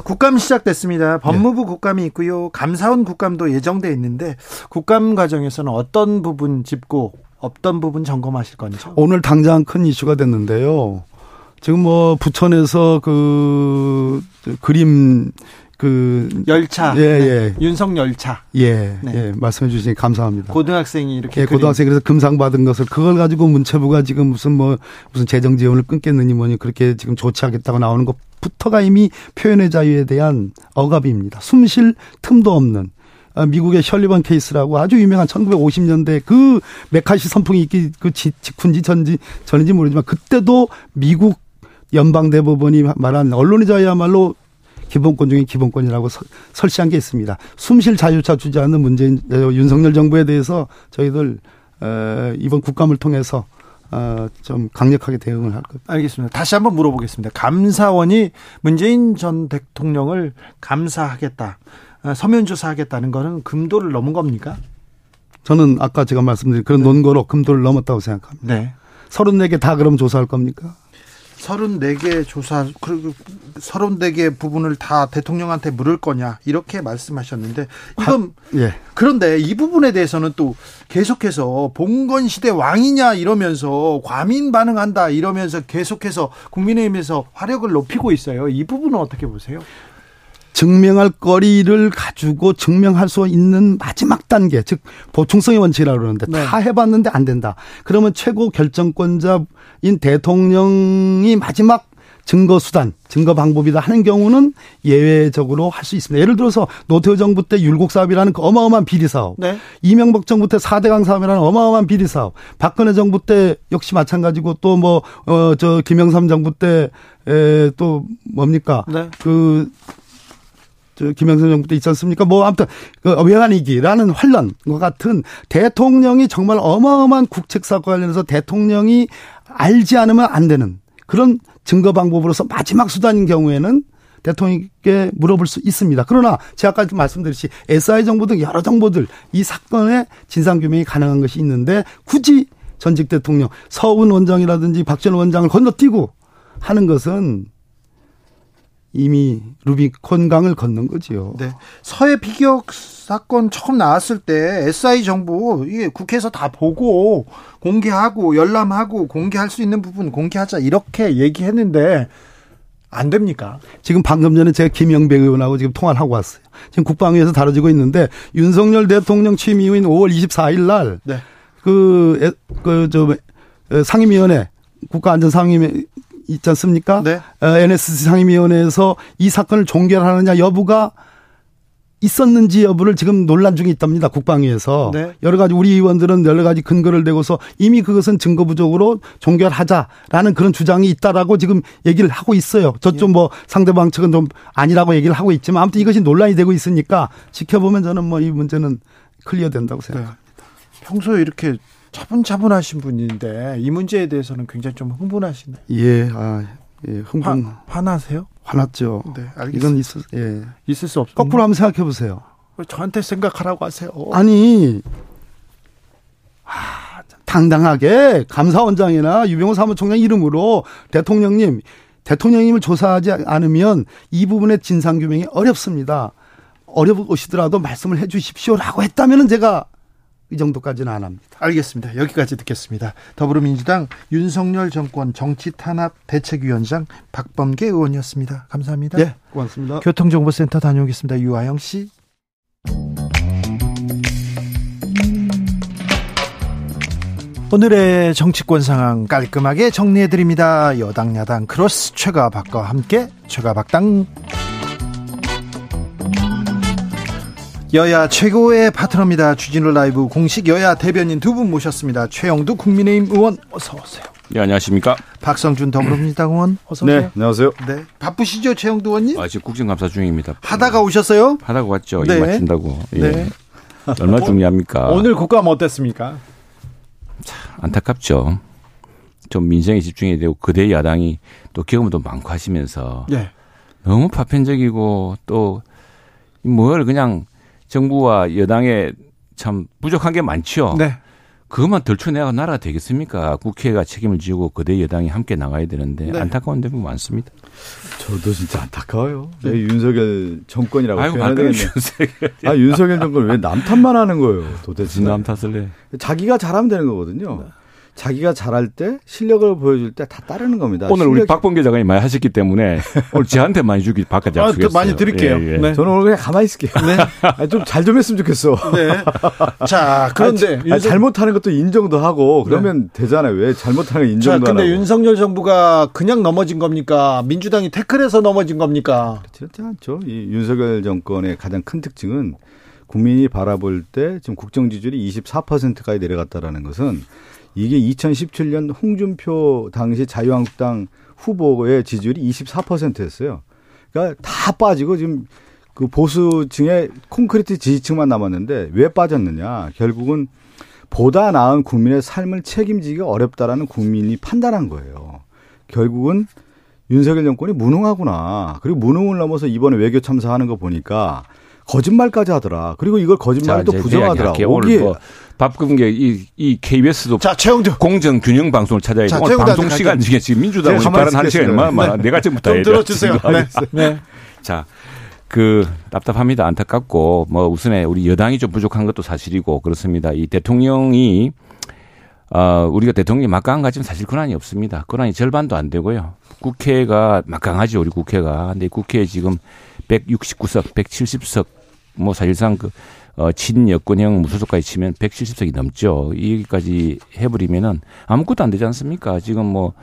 국감 시작됐습니다. 법무부 네. 국감이 있고요. 감사원 국감도 예정돼 있는데 국감 과정에서는 어떤 부분 짚고 어떤 부분 점검하실 건지요? 오늘 당장 큰 이슈가 됐는데요. 지금 뭐 부천에서 열차. 예, 예. 네. 윤석열차. 예, 네. 예. 말씀해 주시니 감사합니다. 고등학생이 이렇게. 예, 고등학생이 그래서 금상받은 것을 그걸 가지고 문체부가 지금 무슨 재정 지원을 끊겠느니 뭐니 그렇게 지금 조치하겠다고 나오는 것부터가 이미 표현의 자유에 대한 억압입니다. 숨 쉴 틈도 없는. 미국의 셜리번 케이스라고 아주 유명한 1950년대 그 메카시 선풍이 있기 그 직후인지 전인지 모르지만 그때도 미국 연방대법원이 말한 언론의 자유야말로 기본권 중에 기본권이라고 설치한 게 있습니다. 숨쉴 자유차 주지 않는 문재인 윤석열 정부에 대해서 저희들 이번 국감을 통해서 좀 강력하게 대응을 할 겁니다. 알겠습니다. 다시 한번 물어보겠습니다. 감사원이 문재인 전 대통령을 감사하겠다. 서면 조사하겠다는 거는 금도를 넘은 겁니까? 저는 아까 제가 말씀드린 그런 네. 논거로 금도를 넘었다고 생각합니다. 네. 34개 다 그럼 조사할 겁니까? 34개 조사, 그리고 34개 부분을 다 대통령한테 물을 거냐 이렇게 말씀하셨는데 이건 예. 그런데 이 부분에 대해서는 또 계속해서 봉건 시대 왕이냐 이러면서 과민 반응한다 이러면서 계속해서 국민의힘에서 화력을 높이고 있어요. 이 부분은 어떻게 보세요? 증명할 거리를 가지고 증명할 수 있는 마지막 단계, 즉 보충성의 원칙이라고 그러는데 네. 다 해봤는데 안 된다. 그러면 최고 결정권자인 대통령이 마지막 증거수단, 증거방법이다 하는 경우는 예외적으로 할 수 있습니다. 예를 들어서 노태우 정부 때 율곡사업이라는 그 어마어마한 비리사업, 네. 이명박 정부 때 4대강 사업이라는 어마어마한 비리사업, 박근혜 정부 때 역시 마찬가지고 또 뭐 저 김영삼 정부 때 또 뭡니까 네. 김영선 정부 때 있지 않습니까? 뭐 아무튼 외환위기라는 환란과 같은 대통령이 정말 어마어마한 국책사과 관련해서 대통령이 알지 않으면 안 되는 그런 증거 방법으로서 마지막 수단인 경우에는 대통령께 물어볼 수 있습니다. 그러나 제가 아까 말씀드렸듯이 SI 정보 등 여러 정보들 이 사건의 진상규명이 가능한 것이 있는데 굳이 전직 대통령 서훈 원장이라든지 박진 원장을 건너뛰고 하는 것은 이미 루비콘강을 걷는 거지요. 네. 서해 피격 사건 처음 나왔을 때 SI 정보 이게 국회에서 다 보고 공개하고 열람하고 공개할 수 있는 부분 공개하자 이렇게 얘기했는데 안 됩니까? 지금 방금 전에 제가 김영배 의원하고 지금 통화를 하고 왔어요. 지금 국방위에서 다뤄지고 있는데 윤석열 대통령 취임 이후인 5월 24일 날 네. 상임위원회 국가안전상임위원회 있지 않습니까? 네. NSC 상임위원회에서 이 사건을 종결하느냐 여부가 있었는지 여부를 지금 논란 중에 있답니다. 국방위에서. 네. 여러 가지 우리 의원들은 여러 가지 근거를 대고서 이미 그것은 증거 부족으로 종결하자라는 그런 주장이 있다라고 지금 얘기를 하고 있어요. 저쪽 뭐 상대방 측은 좀 아니라고 얘기를 하고 있지만 아무튼 이것이 논란이 되고 있으니까 지켜보면 저는 뭐 이 문제는 클리어 된다고 생각합니다. 네. 평소에 이렇게 차분차분하신 분인데 이 문제에 대해서는 굉장히 좀 흥분하시네요. 예, 흥분. 화나세요? 화났죠. 네, 알겠습니다. 이건 있을 수 없어요. 거꾸로 한번 생각해 보세요. 저한테 생각하라고 하세요. 아니, 당당하게 감사원장이나 유병호 사무총장 이름으로 대통령님을 조사하지 않으면 이 부분의 진상규명이 어렵습니다. 어려우시더라도 말씀을 해 주십시오라고 했다면은 제가 이 정도까지는 안 합니다. 알겠습니다. 여기까지 듣겠습니다. 더불어민주당 윤석열 정권 정치탄압 대책위원장 박범계 의원이었습니다. 감사합니다. 네, 고맙습니다. 교통정보센터 다녀오겠습니다. 유아영 씨. 오늘의 정치권 상황 깔끔하게 정리해드립니다. 여당 야당 크로스 최가박과 함께 최가박당. 여야 최고의 파트너입니다. 주진우 라이브 공식 여야 대변인 두 분 모셨습니다. 최영두 국민의힘 의원 어서 오세요. 네, 안녕하십니까. 박성준 더불어민주당 의원 어서 오세요. 네, 안녕하세요. 네, 바쁘시죠 최영두 의원님? 지금 국정감사 중입니다. 하다가 오셨어요? 하다가 왔죠. 네. 일 맞춘다고. 네. 예. 얼마나 중요합니까? 오늘 국감 어땠습니까? 참 안타깝죠. 좀 민생에 집중이 되고 그대 야당이 또 경험도 많고 하시면서 네. 너무 파편적이고 또 뭘 그냥 정부와 여당에 참 부족한 게 많죠. 네. 그것만 덜쳐내야 나라가 되겠습니까? 국회가 책임을 지고 그대 여당이 함께 나가야 되는데 네. 안타까운 대목이 많습니다. 저도 진짜 안타까워요. 네. 윤석열 정권이라고 표현해야 되겠네요. 윤석열 정권 왜 남 탓만 하는 거예요? 도대체 남 탓을 해. 자기가 잘하면 되는 거거든요. 네. 자기가 잘할 때 실력을 보여줄 때 다 따르는 겁니다. 오늘 우리 박범계 장관이 많이 하셨기 때문에 오늘 저한테 많이 주기 바깥에 주겠어요. 많이 드릴게요. 예, 예. 네. 저는 오늘 그냥 가만히 있을게요. 네. 좀 잘 좀 했으면 좋겠어. 네. 자, 그런데 잘못하는 것도 인정도 하고 그러면 네. 되잖아요. 왜 잘못하는 걸 인정도 하고. 근데 윤석열 정부가 그냥 넘어진 겁니까? 민주당이 태클해서 넘어진 겁니까? 그렇지 않죠. 이 윤석열 정권의 가장 큰 특징은 국민이 바라볼 때 지금 국정 지지율이 24%까지 내려갔다라는 것은 이게 2017년 홍준표 당시 자유한국당 후보의 지지율이 24%였어요. 그러니까 다 빠지고 지금 그 보수층의 콘크리트 지지층만 남았는데 왜 빠졌느냐. 결국은 보다 나은 국민의 삶을 책임지기가 어렵다라는 국민이 판단한 거예요. 결국은 윤석열 정권이 무능하구나. 그리고 무능을 넘어서 이번에 외교 참사하는 거 보니까 거짓말까지 하더라. 그리고 이걸 거짓말을 또 부정하더라. 오늘 뭐 밥금계 이 KBS도 최영두 공정 균형 방송을 찾아야 돼. 오늘 방송 시간 중에 지금 민주당이 발언 한 시간 얼마나 많아. 내가 지금 다 들어주세요. 네. 네. 자, 답답합니다. 안타깝고 뭐 우선에 우리 여당이 좀 부족한 것도 사실이고 그렇습니다. 이 대통령이 우리가 대통령이 막강한 것 같지만 사실 권한이 없습니다. 권한이 절반도 안 되고요. 국회가 막강하죠. 우리 국회가. 근데 국회에 지금 169석, 170석, 뭐 사실상 친여권형 무소속까지 치면 170석이 넘죠. 여기까지 해버리면은 아무것도 안 되지 않습니까? 지금 뭐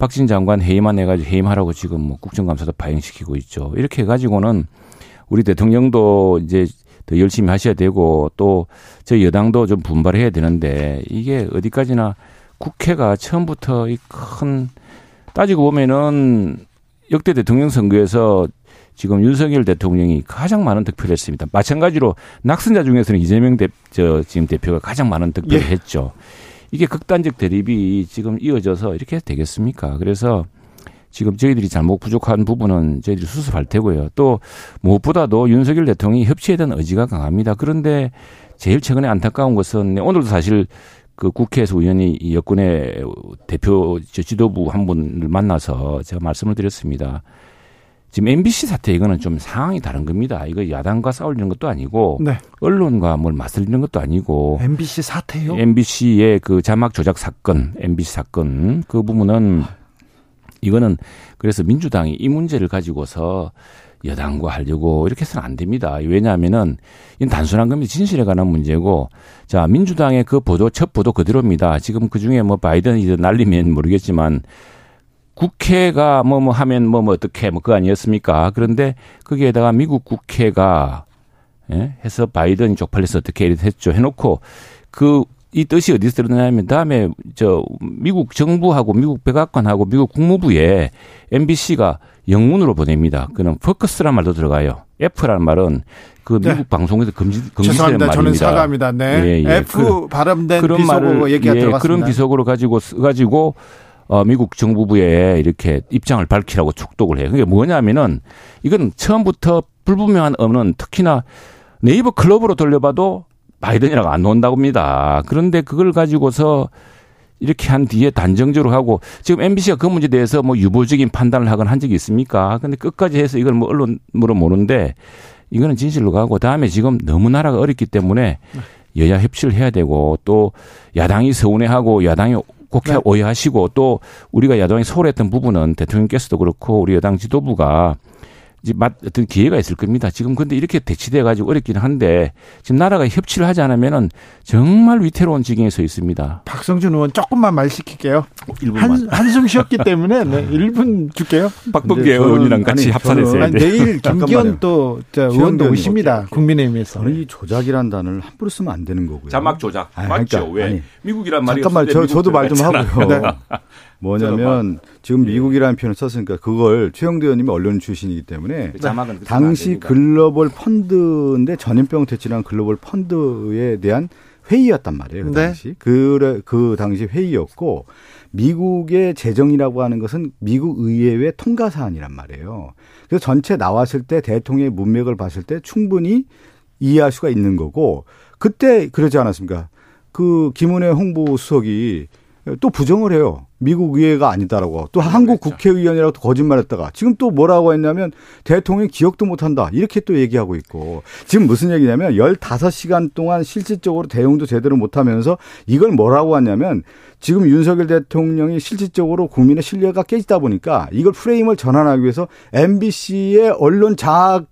박진 장관 해임만 해가지고 해임하라고 지금 뭐 국정감사도 파행시키고 있죠. 이렇게 해가지고는 우리 대통령도 이제 더 열심히 하셔야 되고 또 저희 여당도 좀 분발해야 되는데 이게 어디까지나 국회가 처음부터 따지고 보면은 역대 대통령 선거에서 지금 윤석열 대통령이 가장 많은 득표를 했습니다. 마찬가지로 낙선자 중에서는 이재명 지금 대표가 가장 많은 득표를 했죠. 이게 극단적 대립이 지금 이어져서 이렇게 해도 되겠습니까? 그래서 지금 저희들이 잘못 부족한 부분은 저희들이 수습할 테고요. 또 무엇보다도 윤석열 대통령이 협치에 대한 의지가 강합니다. 그런데 제일 최근에 안타까운 것은 오늘도 사실 그 국회에서 우연히 여권의 대표 지도부 한 분을 만나서 제가 말씀을 드렸습니다. 지금 MBC 사태 이거는 좀 상황이 다른 겁니다. 이거 야당과 싸우려는 것도 아니고 네. 언론과 뭘 맞서려는 것도 아니고 MBC 사태요? MBC의 그 자막 조작 사건, MBC 사건 그 부분은 이거는 그래서 민주당이 이 문제를 가지고서 여당과 하려고 이렇게 해서는 안 됩니다. 왜냐하면은 이건 단순한 겁니다. 진실에 관한 문제고, 자 민주당의 그 보도 첫 보도 그대로입니다. 지금 그 중에 뭐 바이든이 날리면 모르겠지만 국회가 하면 어떻게 그거 아니었습니까? 그런데 거기에다가 미국 국회가 해서 바이든이 쪽팔려서 어떻게 이렇게 했죠. 해놓고 그 이 뜻이 어디서 드러나냐면 다음에 저 미국 정부하고 미국 백악관하고 미국 국무부에 MBC가 영문으로 보냅니다. 그는 퍼커스란 말도 들어가요. F라는 말은 그 미국 네. 방송에서 금지되는 말입니다. 저는 사과합니다. 네. 예. F 발음된 비속어 얘기가 들어갔습니다. 그런 비속어로 가지고 미국 정부부에 이렇게 입장을 밝히라고 촉독을 해요. 그게 뭐냐면은 이건 처음부터 불분명한 언어는 특히나 네이버 클럽으로 돌려봐도 바이든이라고 안 나온다고 합니다. 그런데 그걸 가지고서 이렇게 한 뒤에 단정적으로 하고 지금 MBC가 그 문제에 대해서 뭐 유보적인 판단을 하거나 한 적이 있습니까? 그런데 끝까지 해서 이걸 뭐 언론으로 모는데 이거는 진실로 가고 다음에 지금 너무 나라가 어렵기 때문에 여야 협치를 해야 되고 또 야당이 서운해하고 야당이 국회 오해하시고 또 우리가 야당이 소홀했던 부분은 대통령께서도 그렇고 우리 여당 지도부가 어떤 기회가 있을 겁니다. 지금 근데 이렇게 대치돼가지고 어렵긴 한데 지금 나라가 협치를 하지 않으면은 정말 위태로운 지경에 서 있습니다. 박성준 의원 조금만 말 시킬게요. 1분만. 한숨 쉬었기 때문에 네, 1분 줄게요. 박범계 의원이랑 같이 합산했어요. 내일 김기현 또 의원도 오십니다. 국민의힘에서. 이 조작이란 단어를 함부로 쓰면 안 되는 거고요. 자막 조작. 맞죠. 그러니까, 왜? 미국이란 말이 잠깐만 저도 말 좀 하고요. 네. 뭐냐면 지금 미국이라는 표현을 썼으니까 그걸 최영두 의원님이 언론 출신이기 때문에 당시 글로벌 펀드인데 전염병 퇴치라는 글로벌 펀드에 대한 회의였단 말이에요. 그 당시. 네. 그 당시 회의였고 미국의 재정이라고 하는 것은 미국 의회의 통과 사안이란 말이에요. 그래서 전체 나왔을 때 대통령의 문맥을 봤을 때 충분히 이해할 수가 있는 거고 그때 그러지 않았습니까? 그 김은혜 홍보수석이 또 부정을 해요. 미국 의회가 아니다라고. 또 한국 국회의원이라고 또 거짓말했다가 지금 또 뭐라고 했냐면 대통령 기억도 못한다. 이렇게 또 얘기하고 있고. 지금 무슨 얘기냐면 15시간 동안 실질적으로 대응도 제대로 못하면서 이걸 뭐라고 하냐면 지금 윤석열 대통령이 실질적으로 국민의 신뢰가 깨지다 보니까 이걸 프레임을 전환하기 위해서 MBC의 언론 자학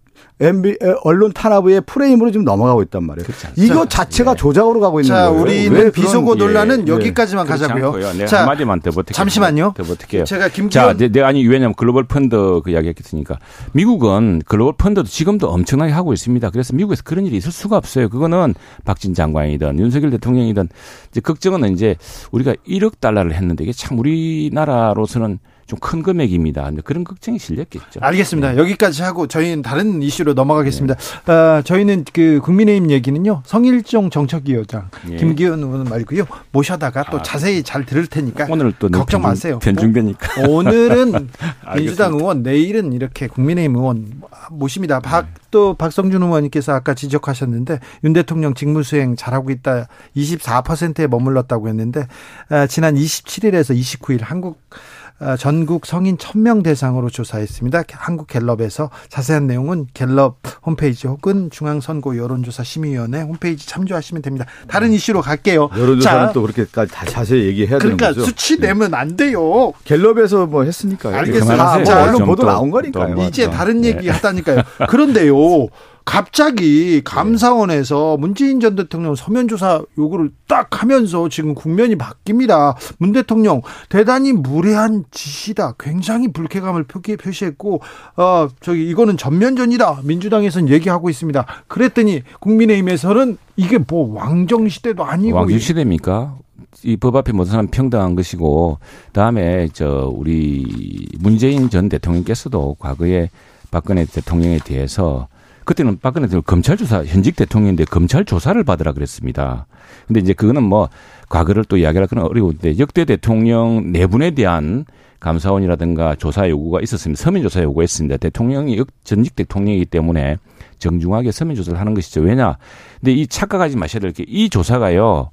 언론 탄압의 프레임으로 지금 넘어가고 있단 말이에요. 이거 자체가 예. 조작으로 가고 있는 거예요. 우리는 비속어 논란은 여기까지만 가자고요. 네, 한마디만 더 보태게요. 잠시만요. 더 보태게요. 제가 김기현. 왜냐하면 글로벌 펀드 그 이야기 했으니까 미국은 글로벌 펀드도 지금도 엄청나게 하고 있습니다. 그래서 미국에서 그런 일이 있을 수가 없어요. 그거는 박진 장관이든 윤석열 대통령이든 이제 걱정은 이제 우리가 1억 달러를 했는데 이게 참 우리나라로서는 좀 큰 금액입니다. 그런 걱정이 실렸겠죠. 알겠습니다. 네. 여기까지 하고 저희는 다른 이슈로 넘어가겠습니다. 네. 저희는 그 국민의힘 얘기는요. 성일종 정책위원장 네. 김기현 의원 말고요. 모셔다가 또 자세히 잘 들을 테니까 오늘 또 걱정 마세요. 변중되니까. 오늘은 민주당 의원, 내일은 이렇게 국민의힘 의원 모십니다. 또 박성준 의원님께서 아까 지적하셨는데 윤 대통령 직무수행 잘하고 있다. 24%에 머물렀다고 했는데 지난 27일에서 29일 한국 전국 성인 1000명 대상으로 조사했습니다. 한국갤럽에서 자세한 내용은 갤럽 홈페이지 혹은 중앙선거 여론조사 심의위원회 홈페이지 참조하시면 됩니다. 다른 이슈로 갈게요. 여론조사는 자, 또 그렇게까지 다 자세히 얘기해야 되는 거죠. 수치 내면 안 돼요. 갤럽에서 뭐 했으니까요. 알겠습니다. 언론 보도 나온 거니까요. 이제 다른 얘기 하다니까요. 그런데요. 갑자기 감사원에서 문재인 전 대통령 서면 조사 요구를 딱 하면서 지금 국면이 바뀝니다. 문 대통령 대단히 무례한 짓이다. 굉장히 불쾌감을 표시했고 이거는 전면전이다. 민주당에서는 얘기하고 있습니다. 그랬더니 국민의힘에서는 이게 뭐 왕정시대도 아니고 왕정시대입니까? 이 법 앞에 모든 사람 평등한 것이고 다음에 우리 문재인 전 대통령께서도 과거에 박근혜 대통령에 대해서 그때는 박근혜 대통령 검찰 조사, 현직 대통령인데 검찰 조사를 받으라 그랬습니다. 근데 이제 그거는 뭐 과거를 또 이야기할 건 어려운데 역대 대통령 네 분에 대한 감사원이라든가 조사 요구가 있었습니다. 서면 조사 요구가 있습니다. 대통령이 전직 대통령이기 때문에 정중하게 서면 조사를 하는 것이죠. 왜냐? 근데 이 착각하지 마셔야 될 게 이 조사가요.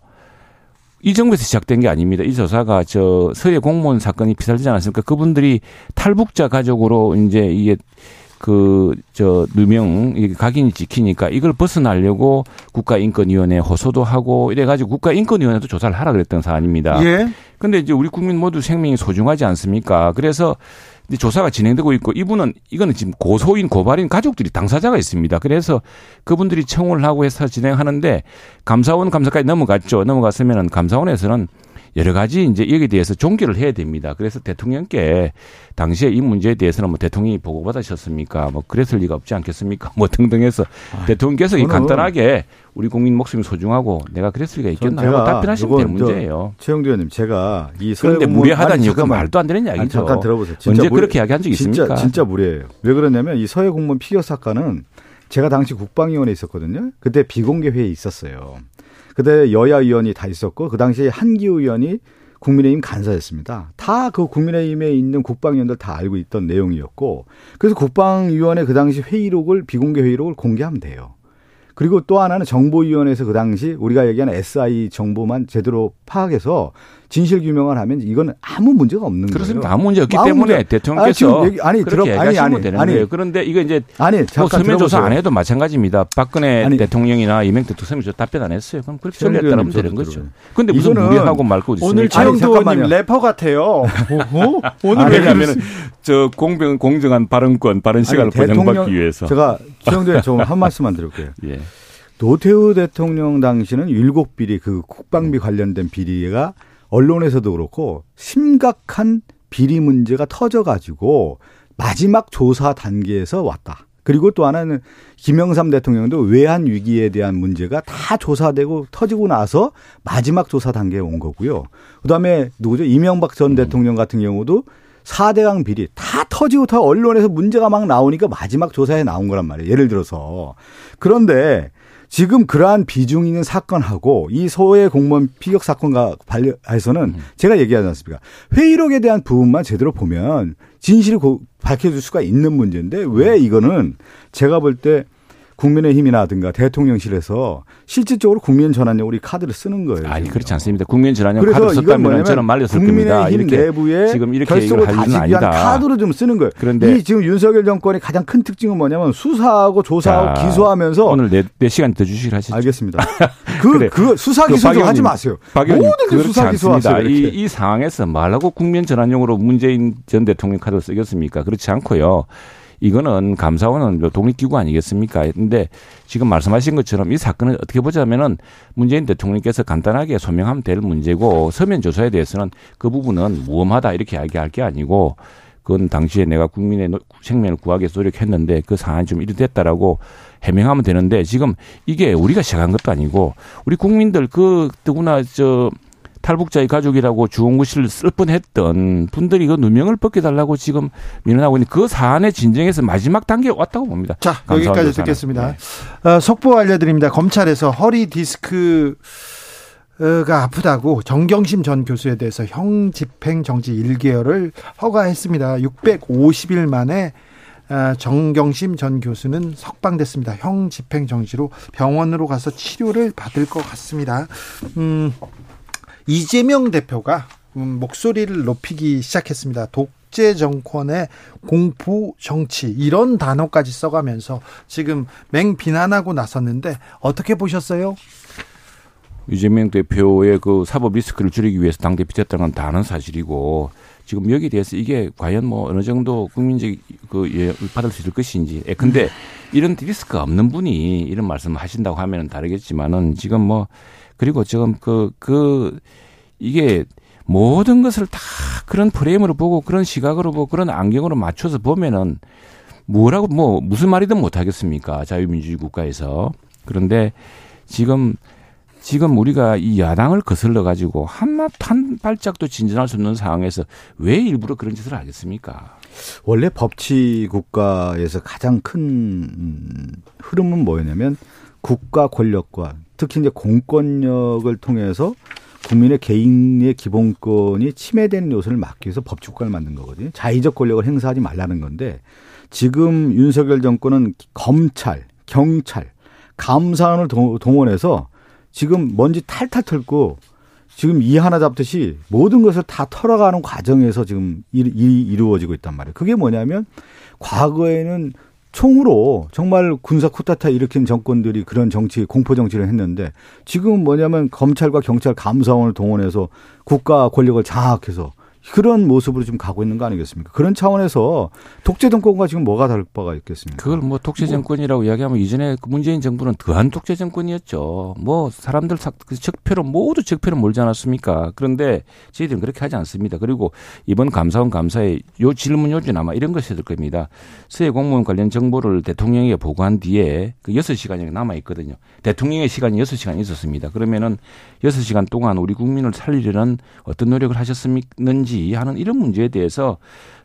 이 정부에서 시작된 게 아닙니다. 이 조사가 저 서해 공무원 사건이 피살되지 않았습니까? 그분들이 탈북자 가족으로 이제 이게 누명, 각인이 찍히니까 이걸 벗어나려고 국가인권위원회에 호소도 하고 이래가지고 국가인권위원회도 조사를 하라 그랬던 사안입니다. 예. 근데 이제 우리 국민 모두 생명이 소중하지 않습니까? 그래서 이제 조사가 진행되고 있고 이분은, 이거는 지금 고소인, 고발인 가족들이 당사자가 있습니다. 그래서 그분들이 청원을 하고 해서 진행하는데 감사원, 감사까지 넘어갔죠. 넘어갔으면은 감사원에서는 여러 가지 이제 여기에 대해서 종결을 해야 됩니다. 그래서 대통령께 당시에 이 문제에 대해서는 뭐 대통령이 보고받으셨습니까? 뭐 그랬을 리가 없지 않겠습니까? 뭐 등등해서 대통령께서 이 간단하게 우리 국민 목숨이 소중하고 내가 그랬을 리가 있겠나 하고 답변하시면 될 문제예요. 최영두 의원님, 제가 이 그런데 무례하다는 이유가 말도 안 되는 이야기죠. 아니, 잠깐 들어보세요. 언제 그렇게 이야기한 적 있습니까? 진짜 무례해요. 왜 그러냐면 이 서해 공무원 피격 사건은 제가 당시 국방위원회에 있었거든요. 그때 비공개 회의 있었어요. 그때 여야 의원이 다 있었고 그 당시에 한기호 의원이 국민의힘 간사였습니다. 다 그 국민의힘에 있는 국방위원들 다 알고 있던 내용이었고 그래서 국방위원회 그 당시 회의록을 비공개 회의록을 공개하면 돼요. 그리고 또 하나는 정보위원회에서 그 당시 우리가 얘기하는 SI 정보만 제대로 파악해서 진실규명을 하면 이건 아무 문제가 없는 그렇습니다. 거예요. 그렇습니다. 아무 문제 없기 때문에 문제. 대통령께서 얘기하시면 되는 거예요. 그런데 이게 이제 서면조사 안 해도 마찬가지입니다. 박근혜 대통령이나 이명대통령 서면조사 답변 안 했어요. 그럼 그렇게 전례했다면 되는 거죠. 그런데 무슨 무례하고 말고 있습니까? 오늘 최영두 의원님 래퍼 같아요. 오늘 왜냐하면 공정한 발언권, 발언 시간을 보장받기 위해서. 제가 최영두 의원님 한 말씀만 드릴게요. 예. 노태우 대통령 당시는 7비리 그 국방비 관련된 비리가 언론에서도 그렇고 심각한 비리 문제가 터져가지고 마지막 조사 단계에서 왔다. 그리고 또 하나는 김영삼 대통령도 외환 위기에 대한 문제가 다 조사되고 터지고 나서 마지막 조사 단계에 온 거고요. 그다음에 누구죠? 이명박 전 대통령 같은 경우도 4대강 비리 다 터지고 다 언론에서 문제가 막 나오니까 마지막 조사에 나온 거란 말이에요. 예를 들어서. 그런데 지금 그러한 비중 있는 사건하고 이 서해 공무원 피격 사건과 관련해서는 제가 얘기하지 않습니까? 회의록에 대한 부분만 제대로 보면 진실을 밝혀줄 수가 있는 문제인데 왜 이거는 제가 볼 때 국민의힘이라든가 대통령실에서 실질적으로 국민 전환용 우리 카드를 쓰는 거예요. 아니 지금요. 그렇지 않습니다. 국민 전환용 카드를 썼다면 저는 말렸을 겁니다. 국민의힘 내부에 결속을 다지기 위한 카드로 좀 쓰는 거예요. 그런데 이 지금 윤석열 정권의 가장 큰 특징은 뭐냐면 수사하고 조사하고 기소하면서 오늘 4시간 더 주시길 하시죠. 알겠습니다. 그래. 수사 기소도 하지 마세요. 모든 수사 기소하세요. 이 상황에서 말하고 국민 전환용으로 문재인 전 대통령 카드를 쓰겠습니까? 그렇지 않고요. 이거는 감사원은 독립기구 아니겠습니까? 그런데 지금 말씀하신 것처럼 이 사건을 어떻게 보자면은 문재인 대통령께서 간단하게 소명하면 될 문제고 서면 조사에 대해서는 그 부분은 무엄하다 이렇게 이야기할 게 아니고 그건 당시에 내가 국민의 생명을 구하기 위해서 노력했는데 그 상황이 좀 이리 됐다라고 해명하면 되는데 지금 이게 우리가 시작한 것도 아니고 우리 국민들 탈북자의 가족이라고 주홍구씨를 쓸 뻔했던 분들이 그 누명을 벗겨달라고 지금 민원하고 있는 그 사안의 진정에서 마지막 단계에 왔다고 봅니다. 자, 여기까지 듣겠습니다. 네. 속보 알려드립니다. 검찰에서 허리 디스크가 아프다고 정경심 전 교수에 대해서 형 집행 정지 1개월을 허가했습니다. 650일 만에 정경심 전 교수는 석방됐습니다. 형 집행 정지로 병원으로 가서 치료를 받을 것 같습니다. 이재명 대표가 목소리를 높이기 시작했습니다. 독재 정권의 공포 정치 이런 단어까지 써가면서 지금 맹비난하고 나섰는데 어떻게 보셨어요? 이재명 대표의 그 사법 리스크를 줄이기 위해서 당대표 됐다는 건 다 아는 사실이고 지금 여기에 대해서 이게 과연 뭐 어느 정도 국민적 받을 수 있을 것인지. 근데 이런 리스크가 없는 분이 이런 말씀을 하신다고 하면 다르겠지만은 지금 뭐 그리고 지금 이게 모든 것을 다 그런 프레임으로 보고 그런 시각으로 보고 그런 안경으로 맞춰서 보면은 뭐라고 뭐 무슨 말이든 못 하겠습니까? 자유민주주의 국가에서. 그런데 지금 지금 우리가 이 야당을 거슬러 가지고 한 발짝도 진전할 수 없는 상황에서 왜 일부러 그런 짓을 하겠습니까? 원래 법치 국가에서 가장 큰 흐름은 뭐였냐면 국가 권력과 특히 이제 공권력을 통해서 국민의 개인의 기본권이 침해되는 요소를 막기 위해서 법치 국가를 만든 거거든요. 자의적 권력을 행사하지 말라는 건데 지금 윤석열 정권은 검찰, 경찰, 감사원을 동원해서 지금 먼지 탈탈 털고 지금 이 하나 잡듯이 모든 것을 다 털어가는 과정에서 지금 일이 이루어지고 있단 말이에요. 그게 뭐냐면 과거에는 총으로 정말 군사 쿠데타 일으킨 정권들이 그런 정치, 공포 정치를 했는데 지금은 뭐냐면 검찰과 경찰, 감사원을 동원해서 국가 권력을 장악해서 그런 모습으로 지금 가고 있는 거 아니겠습니까? 그런 차원에서 독재 정권과 지금 뭐가 다를 바가 있겠습니까? 그걸 뭐 독재 정권이라고 이야기하면 이전에 문재인 정부는 더한 독재 정권이었죠. 뭐 사람들 적폐로 모두 적폐로 몰지 않았습니까? 그런데 저희들은 그렇게 하지 않습니다. 그리고 이번 감사원 감사의 요 질문 요진 아마 이런 것이 될 겁니다. 서해 공무원 관련 정보를 대통령에게 보고한 뒤에 그 6시간이 남아있거든요. 대통령의 시간이 6시간이 있었습니다. 그러면은 6시간 동안 우리 국민을 살리려는 어떤 노력을 하셨는지 하는 이런 문제에 대해서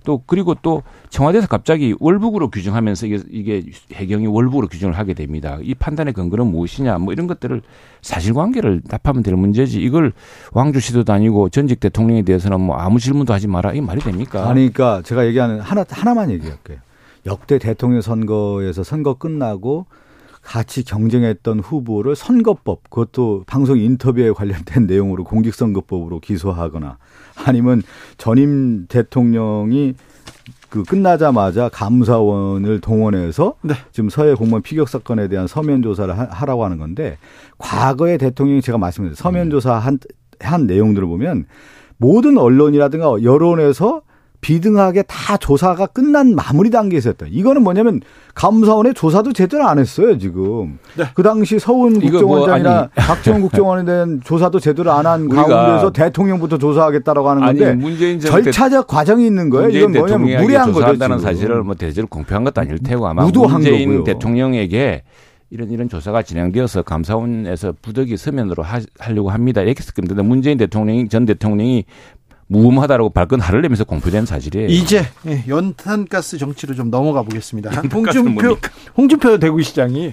또 그리고 또 청와대에서 갑자기 월북으로 규정하면서 이게 해경이 월북으로 규정을 하게 됩니다. 이 판단의 근거는 무엇이냐 뭐 이런 것들을 사실관계를 답하면 될 문제지 이걸 왕주시도 다니고 전직 대통령에 대해서는 뭐 아무 질문도 하지 마라 이게 말이 됩니까? 아니 그러니까 제가 얘기하는 하나만 얘기할게요. 역대 대통령 선거에서 선거 끝나고 같이 경쟁했던 후보를 선거법 그것도 방송 인터뷰에 관련된 내용으로 공직선거법으로 기소하거나 아니면 전임 대통령이 그 끝나자마자 감사원을 동원해서 네. 지금 서해 공무원 피격 사건에 대한 서면 조사를 하라고 하는 건데 과거의 대통령이 제가 말씀드렸죠. 서면 조사한 내용들을 보면 모든 언론이라든가 여론에서 비등하게 다 조사가 끝난 마무리 단계에서 했다. 이거는 뭐냐면 감사원의 조사도 제대로 안 했어요 지금. 네. 그 당시 서훈 국정원장이나 박지원 국정원에 대한 조사도 제대로 안 한 가운데서 대통령부터 조사하겠다라고 하는 건데 문재인 절차적 과정이 있는 거예요. 이건 뭐냐면 무리한 거죠. 사실을 뭐 대체로 공표한 것도 아닐 테고 아마 문재인 거고요. 대통령에게 이런 조사가 진행되어서 감사원에서 부득이 서면으로 하려고 합니다. 이렇게 했을 겁니다. 문재인 대통령이 전 대통령이 무음하다라고 발끈 화를 내면서 공표된 사실이에요. 이제 연탄가스 정치로 좀 넘어가 보겠습니다. 홍준표 대구시장이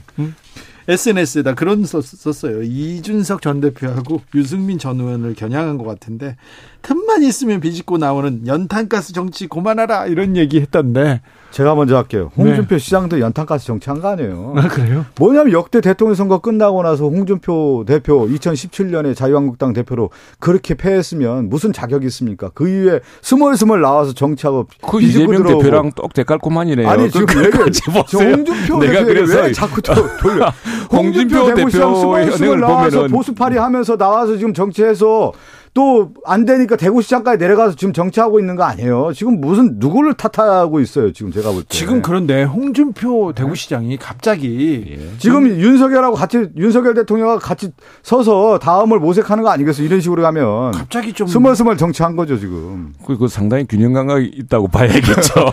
SNS에다 그런 썼어요. 이준석 전 대표하고 유승민 전 의원을 겨냥한 것 같은데 틈만 있으면 비집고 나오는 연탄가스 정치 그만하라 이런 얘기했던데 제가 먼저 할게요. 홍준표 네. 시장도 연탄가스 정치한 거 아니에요. 아, 그래요? 뭐냐면 역대 대통령 선거 끝나고 나서 홍준표 대표 2017년에 자유한국당 대표로 그렇게 패했으면 무슨 자격이 있습니까? 그 이후에 스멀스멀 나와서 정치하고 그 이재명 대표랑 똑 대깔꼬만이네요. 아니 지금 홍준표 내가 그래서 왜 자꾸 돌려. 홍준표 대표랑 스멀스멀 나와서 보수파리 하면서 나와서 지금 정치해서 또 안 되니까 대구시장까지 내려가서 지금 정치하고 있는 거 아니에요. 지금 무슨 누구를 탓하고 있어요. 지금 제가 볼 때. 지금 그런데 홍준표 대구시장이 갑자기. 예. 지금 윤석열하고 같이 윤석열 대통령과 같이 서서 다음을 모색하는 거 아니겠어요. 이런 식으로 가면. 갑자기 좀. 스멀스멀 정치한 거죠 지금. 그거 상당히 균형감각이 있다고 봐야겠죠.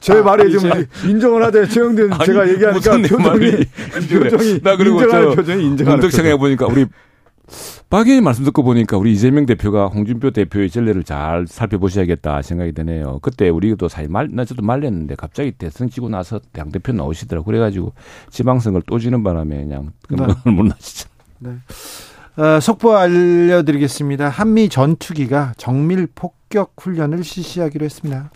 제 말에 지금 인정을 하자면 최영두 제가 얘기하니까 표정이 인정하는 문득 생각해보니까 우리. 박 의원님 말씀 듣고 보니까 우리 이재명 대표가 홍준표 대표의 전례를 잘 살펴보셔야겠다 생각이 드네요. 그때 우리도 사실 저도 말렸는데 갑자기 대선 치고 나서 당대표 나오시더라고요. 그래가지고 지방선거를 또 지는 바람에 그냥 그걸 못 나시죠. 네. 속보 알려드리겠습니다. 한미 전투기가 정밀 폭격 훈련을 실시하기로 했습니다.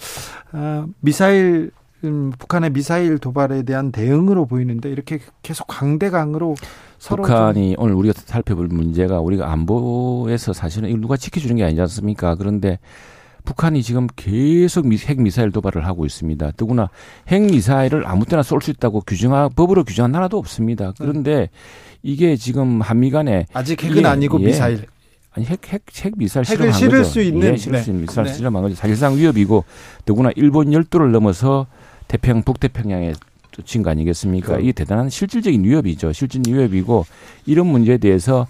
미사일 북한의 미사일 도발에 대한 대응으로 보이는데 이렇게 계속 강대강으로 서로 북한이 오늘 우리가 살펴볼 문제가 우리가 안보에서 사실은 이걸 누가 지켜주는 게 아니지 않습니까? 그런데 북한이 지금 계속 핵미사일 도발을 하고 있습니다. 더구나 핵미사일을 아무 때나 쏠 수 있다고 법으로 규정한 나라도 없습니다. 그런데 이게 지금 한미 간에 아직 핵은 아니고 미사일. 아니 핵미사일 실험한 거죠. 핵을 실을 수 있는. 미사일 실험한 거죠. 사실상 위협이고 더구나 일본 열도를 넘어서 북태평양에 친 거 아니겠습니까? 그럼. 이게 대단한 실질적인 위협이죠. 실질 위협이고 이런 문제에 대해서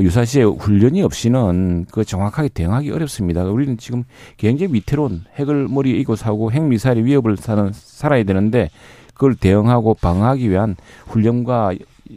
유사시에 훈련이 없이는 그 정확하게 대응하기 어렵습니다. 우리는 지금 굉장히 위태로운 핵을 머리에 이고 사고 핵미사일의 위협을 살아야 되는데 그걸 대응하고 방어하기 위한 훈련과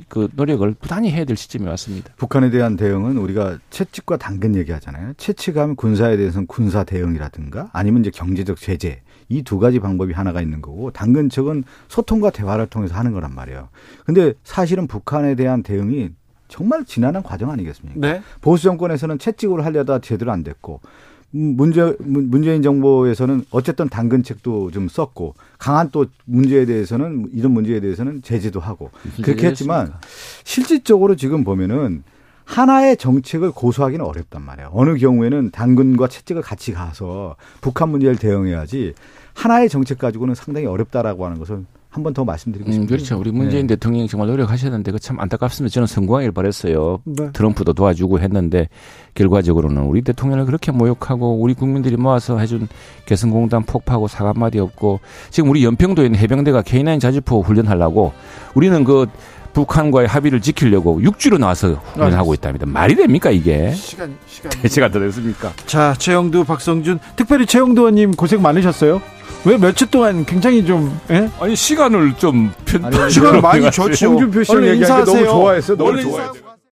그 노력을 부단히 해야 될 시점이 왔습니다. 북한에 대한 대응은 우리가 채찍과 당근 얘기하잖아요. 채찍하면 군사에 대해서는 군사 대응이라든가 아니면 이제 경제적 제재. 이 두 가지 방법이 하나가 있는 거고 당근 측은 소통과 대화를 통해서 하는 거란 말이에요. 근데 사실은 북한에 대한 대응이 정말 지난한 과정 아니겠습니까? 네. 보수 정권에서는 채찍으로 하려다 제대로 안 됐고 문재인 정부에서는 어쨌든 당근책도 좀 썼고 강한 또 문제에 대해서는 이런 문제에 대해서는 제재도 하고 그렇게 했지만 실질적으로 지금 보면은 하나의 정책을 고수하기는 어렵단 말이에요. 어느 경우에는 당근과 채찍을 같이 가서 북한 문제를 대응해야지 하나의 정책 가지고는 상당히 어렵다라고 하는 것을 한 번 더 말씀드리고 싶습니다. 그렇죠. 우리 문재인 네. 대통령이 정말 노력하셨는데 그 참 안타깝습니다. 저는 성공하길 바랬어요. 네. 트럼프도 도와주고 했는데 결과적으로는 우리 대통령을 그렇게 모욕하고 우리 국민들이 모아서 해준 개성공단 폭파하고 사과말이 없고 지금 우리 연평도에 있는 해병대가 K9 자주포 훈련하려고 우리는 그 북한과의 합의를 지키려고 육지로 나와서 훈련하고 있답니다. 말이 됩니까 이게? 시간. 대체가 더 됐습니까? 자, 최영두, 박성준, 특별히 최영두 의원님 고생 많으셨어요. 왜 며칠 동안 굉장히 좀 예? 아니 시간을 좀 시간을 많이 줬죠. 홍준표 씨를 얘기하는 게 너무 좋아했어요. 너무 좋아했어요.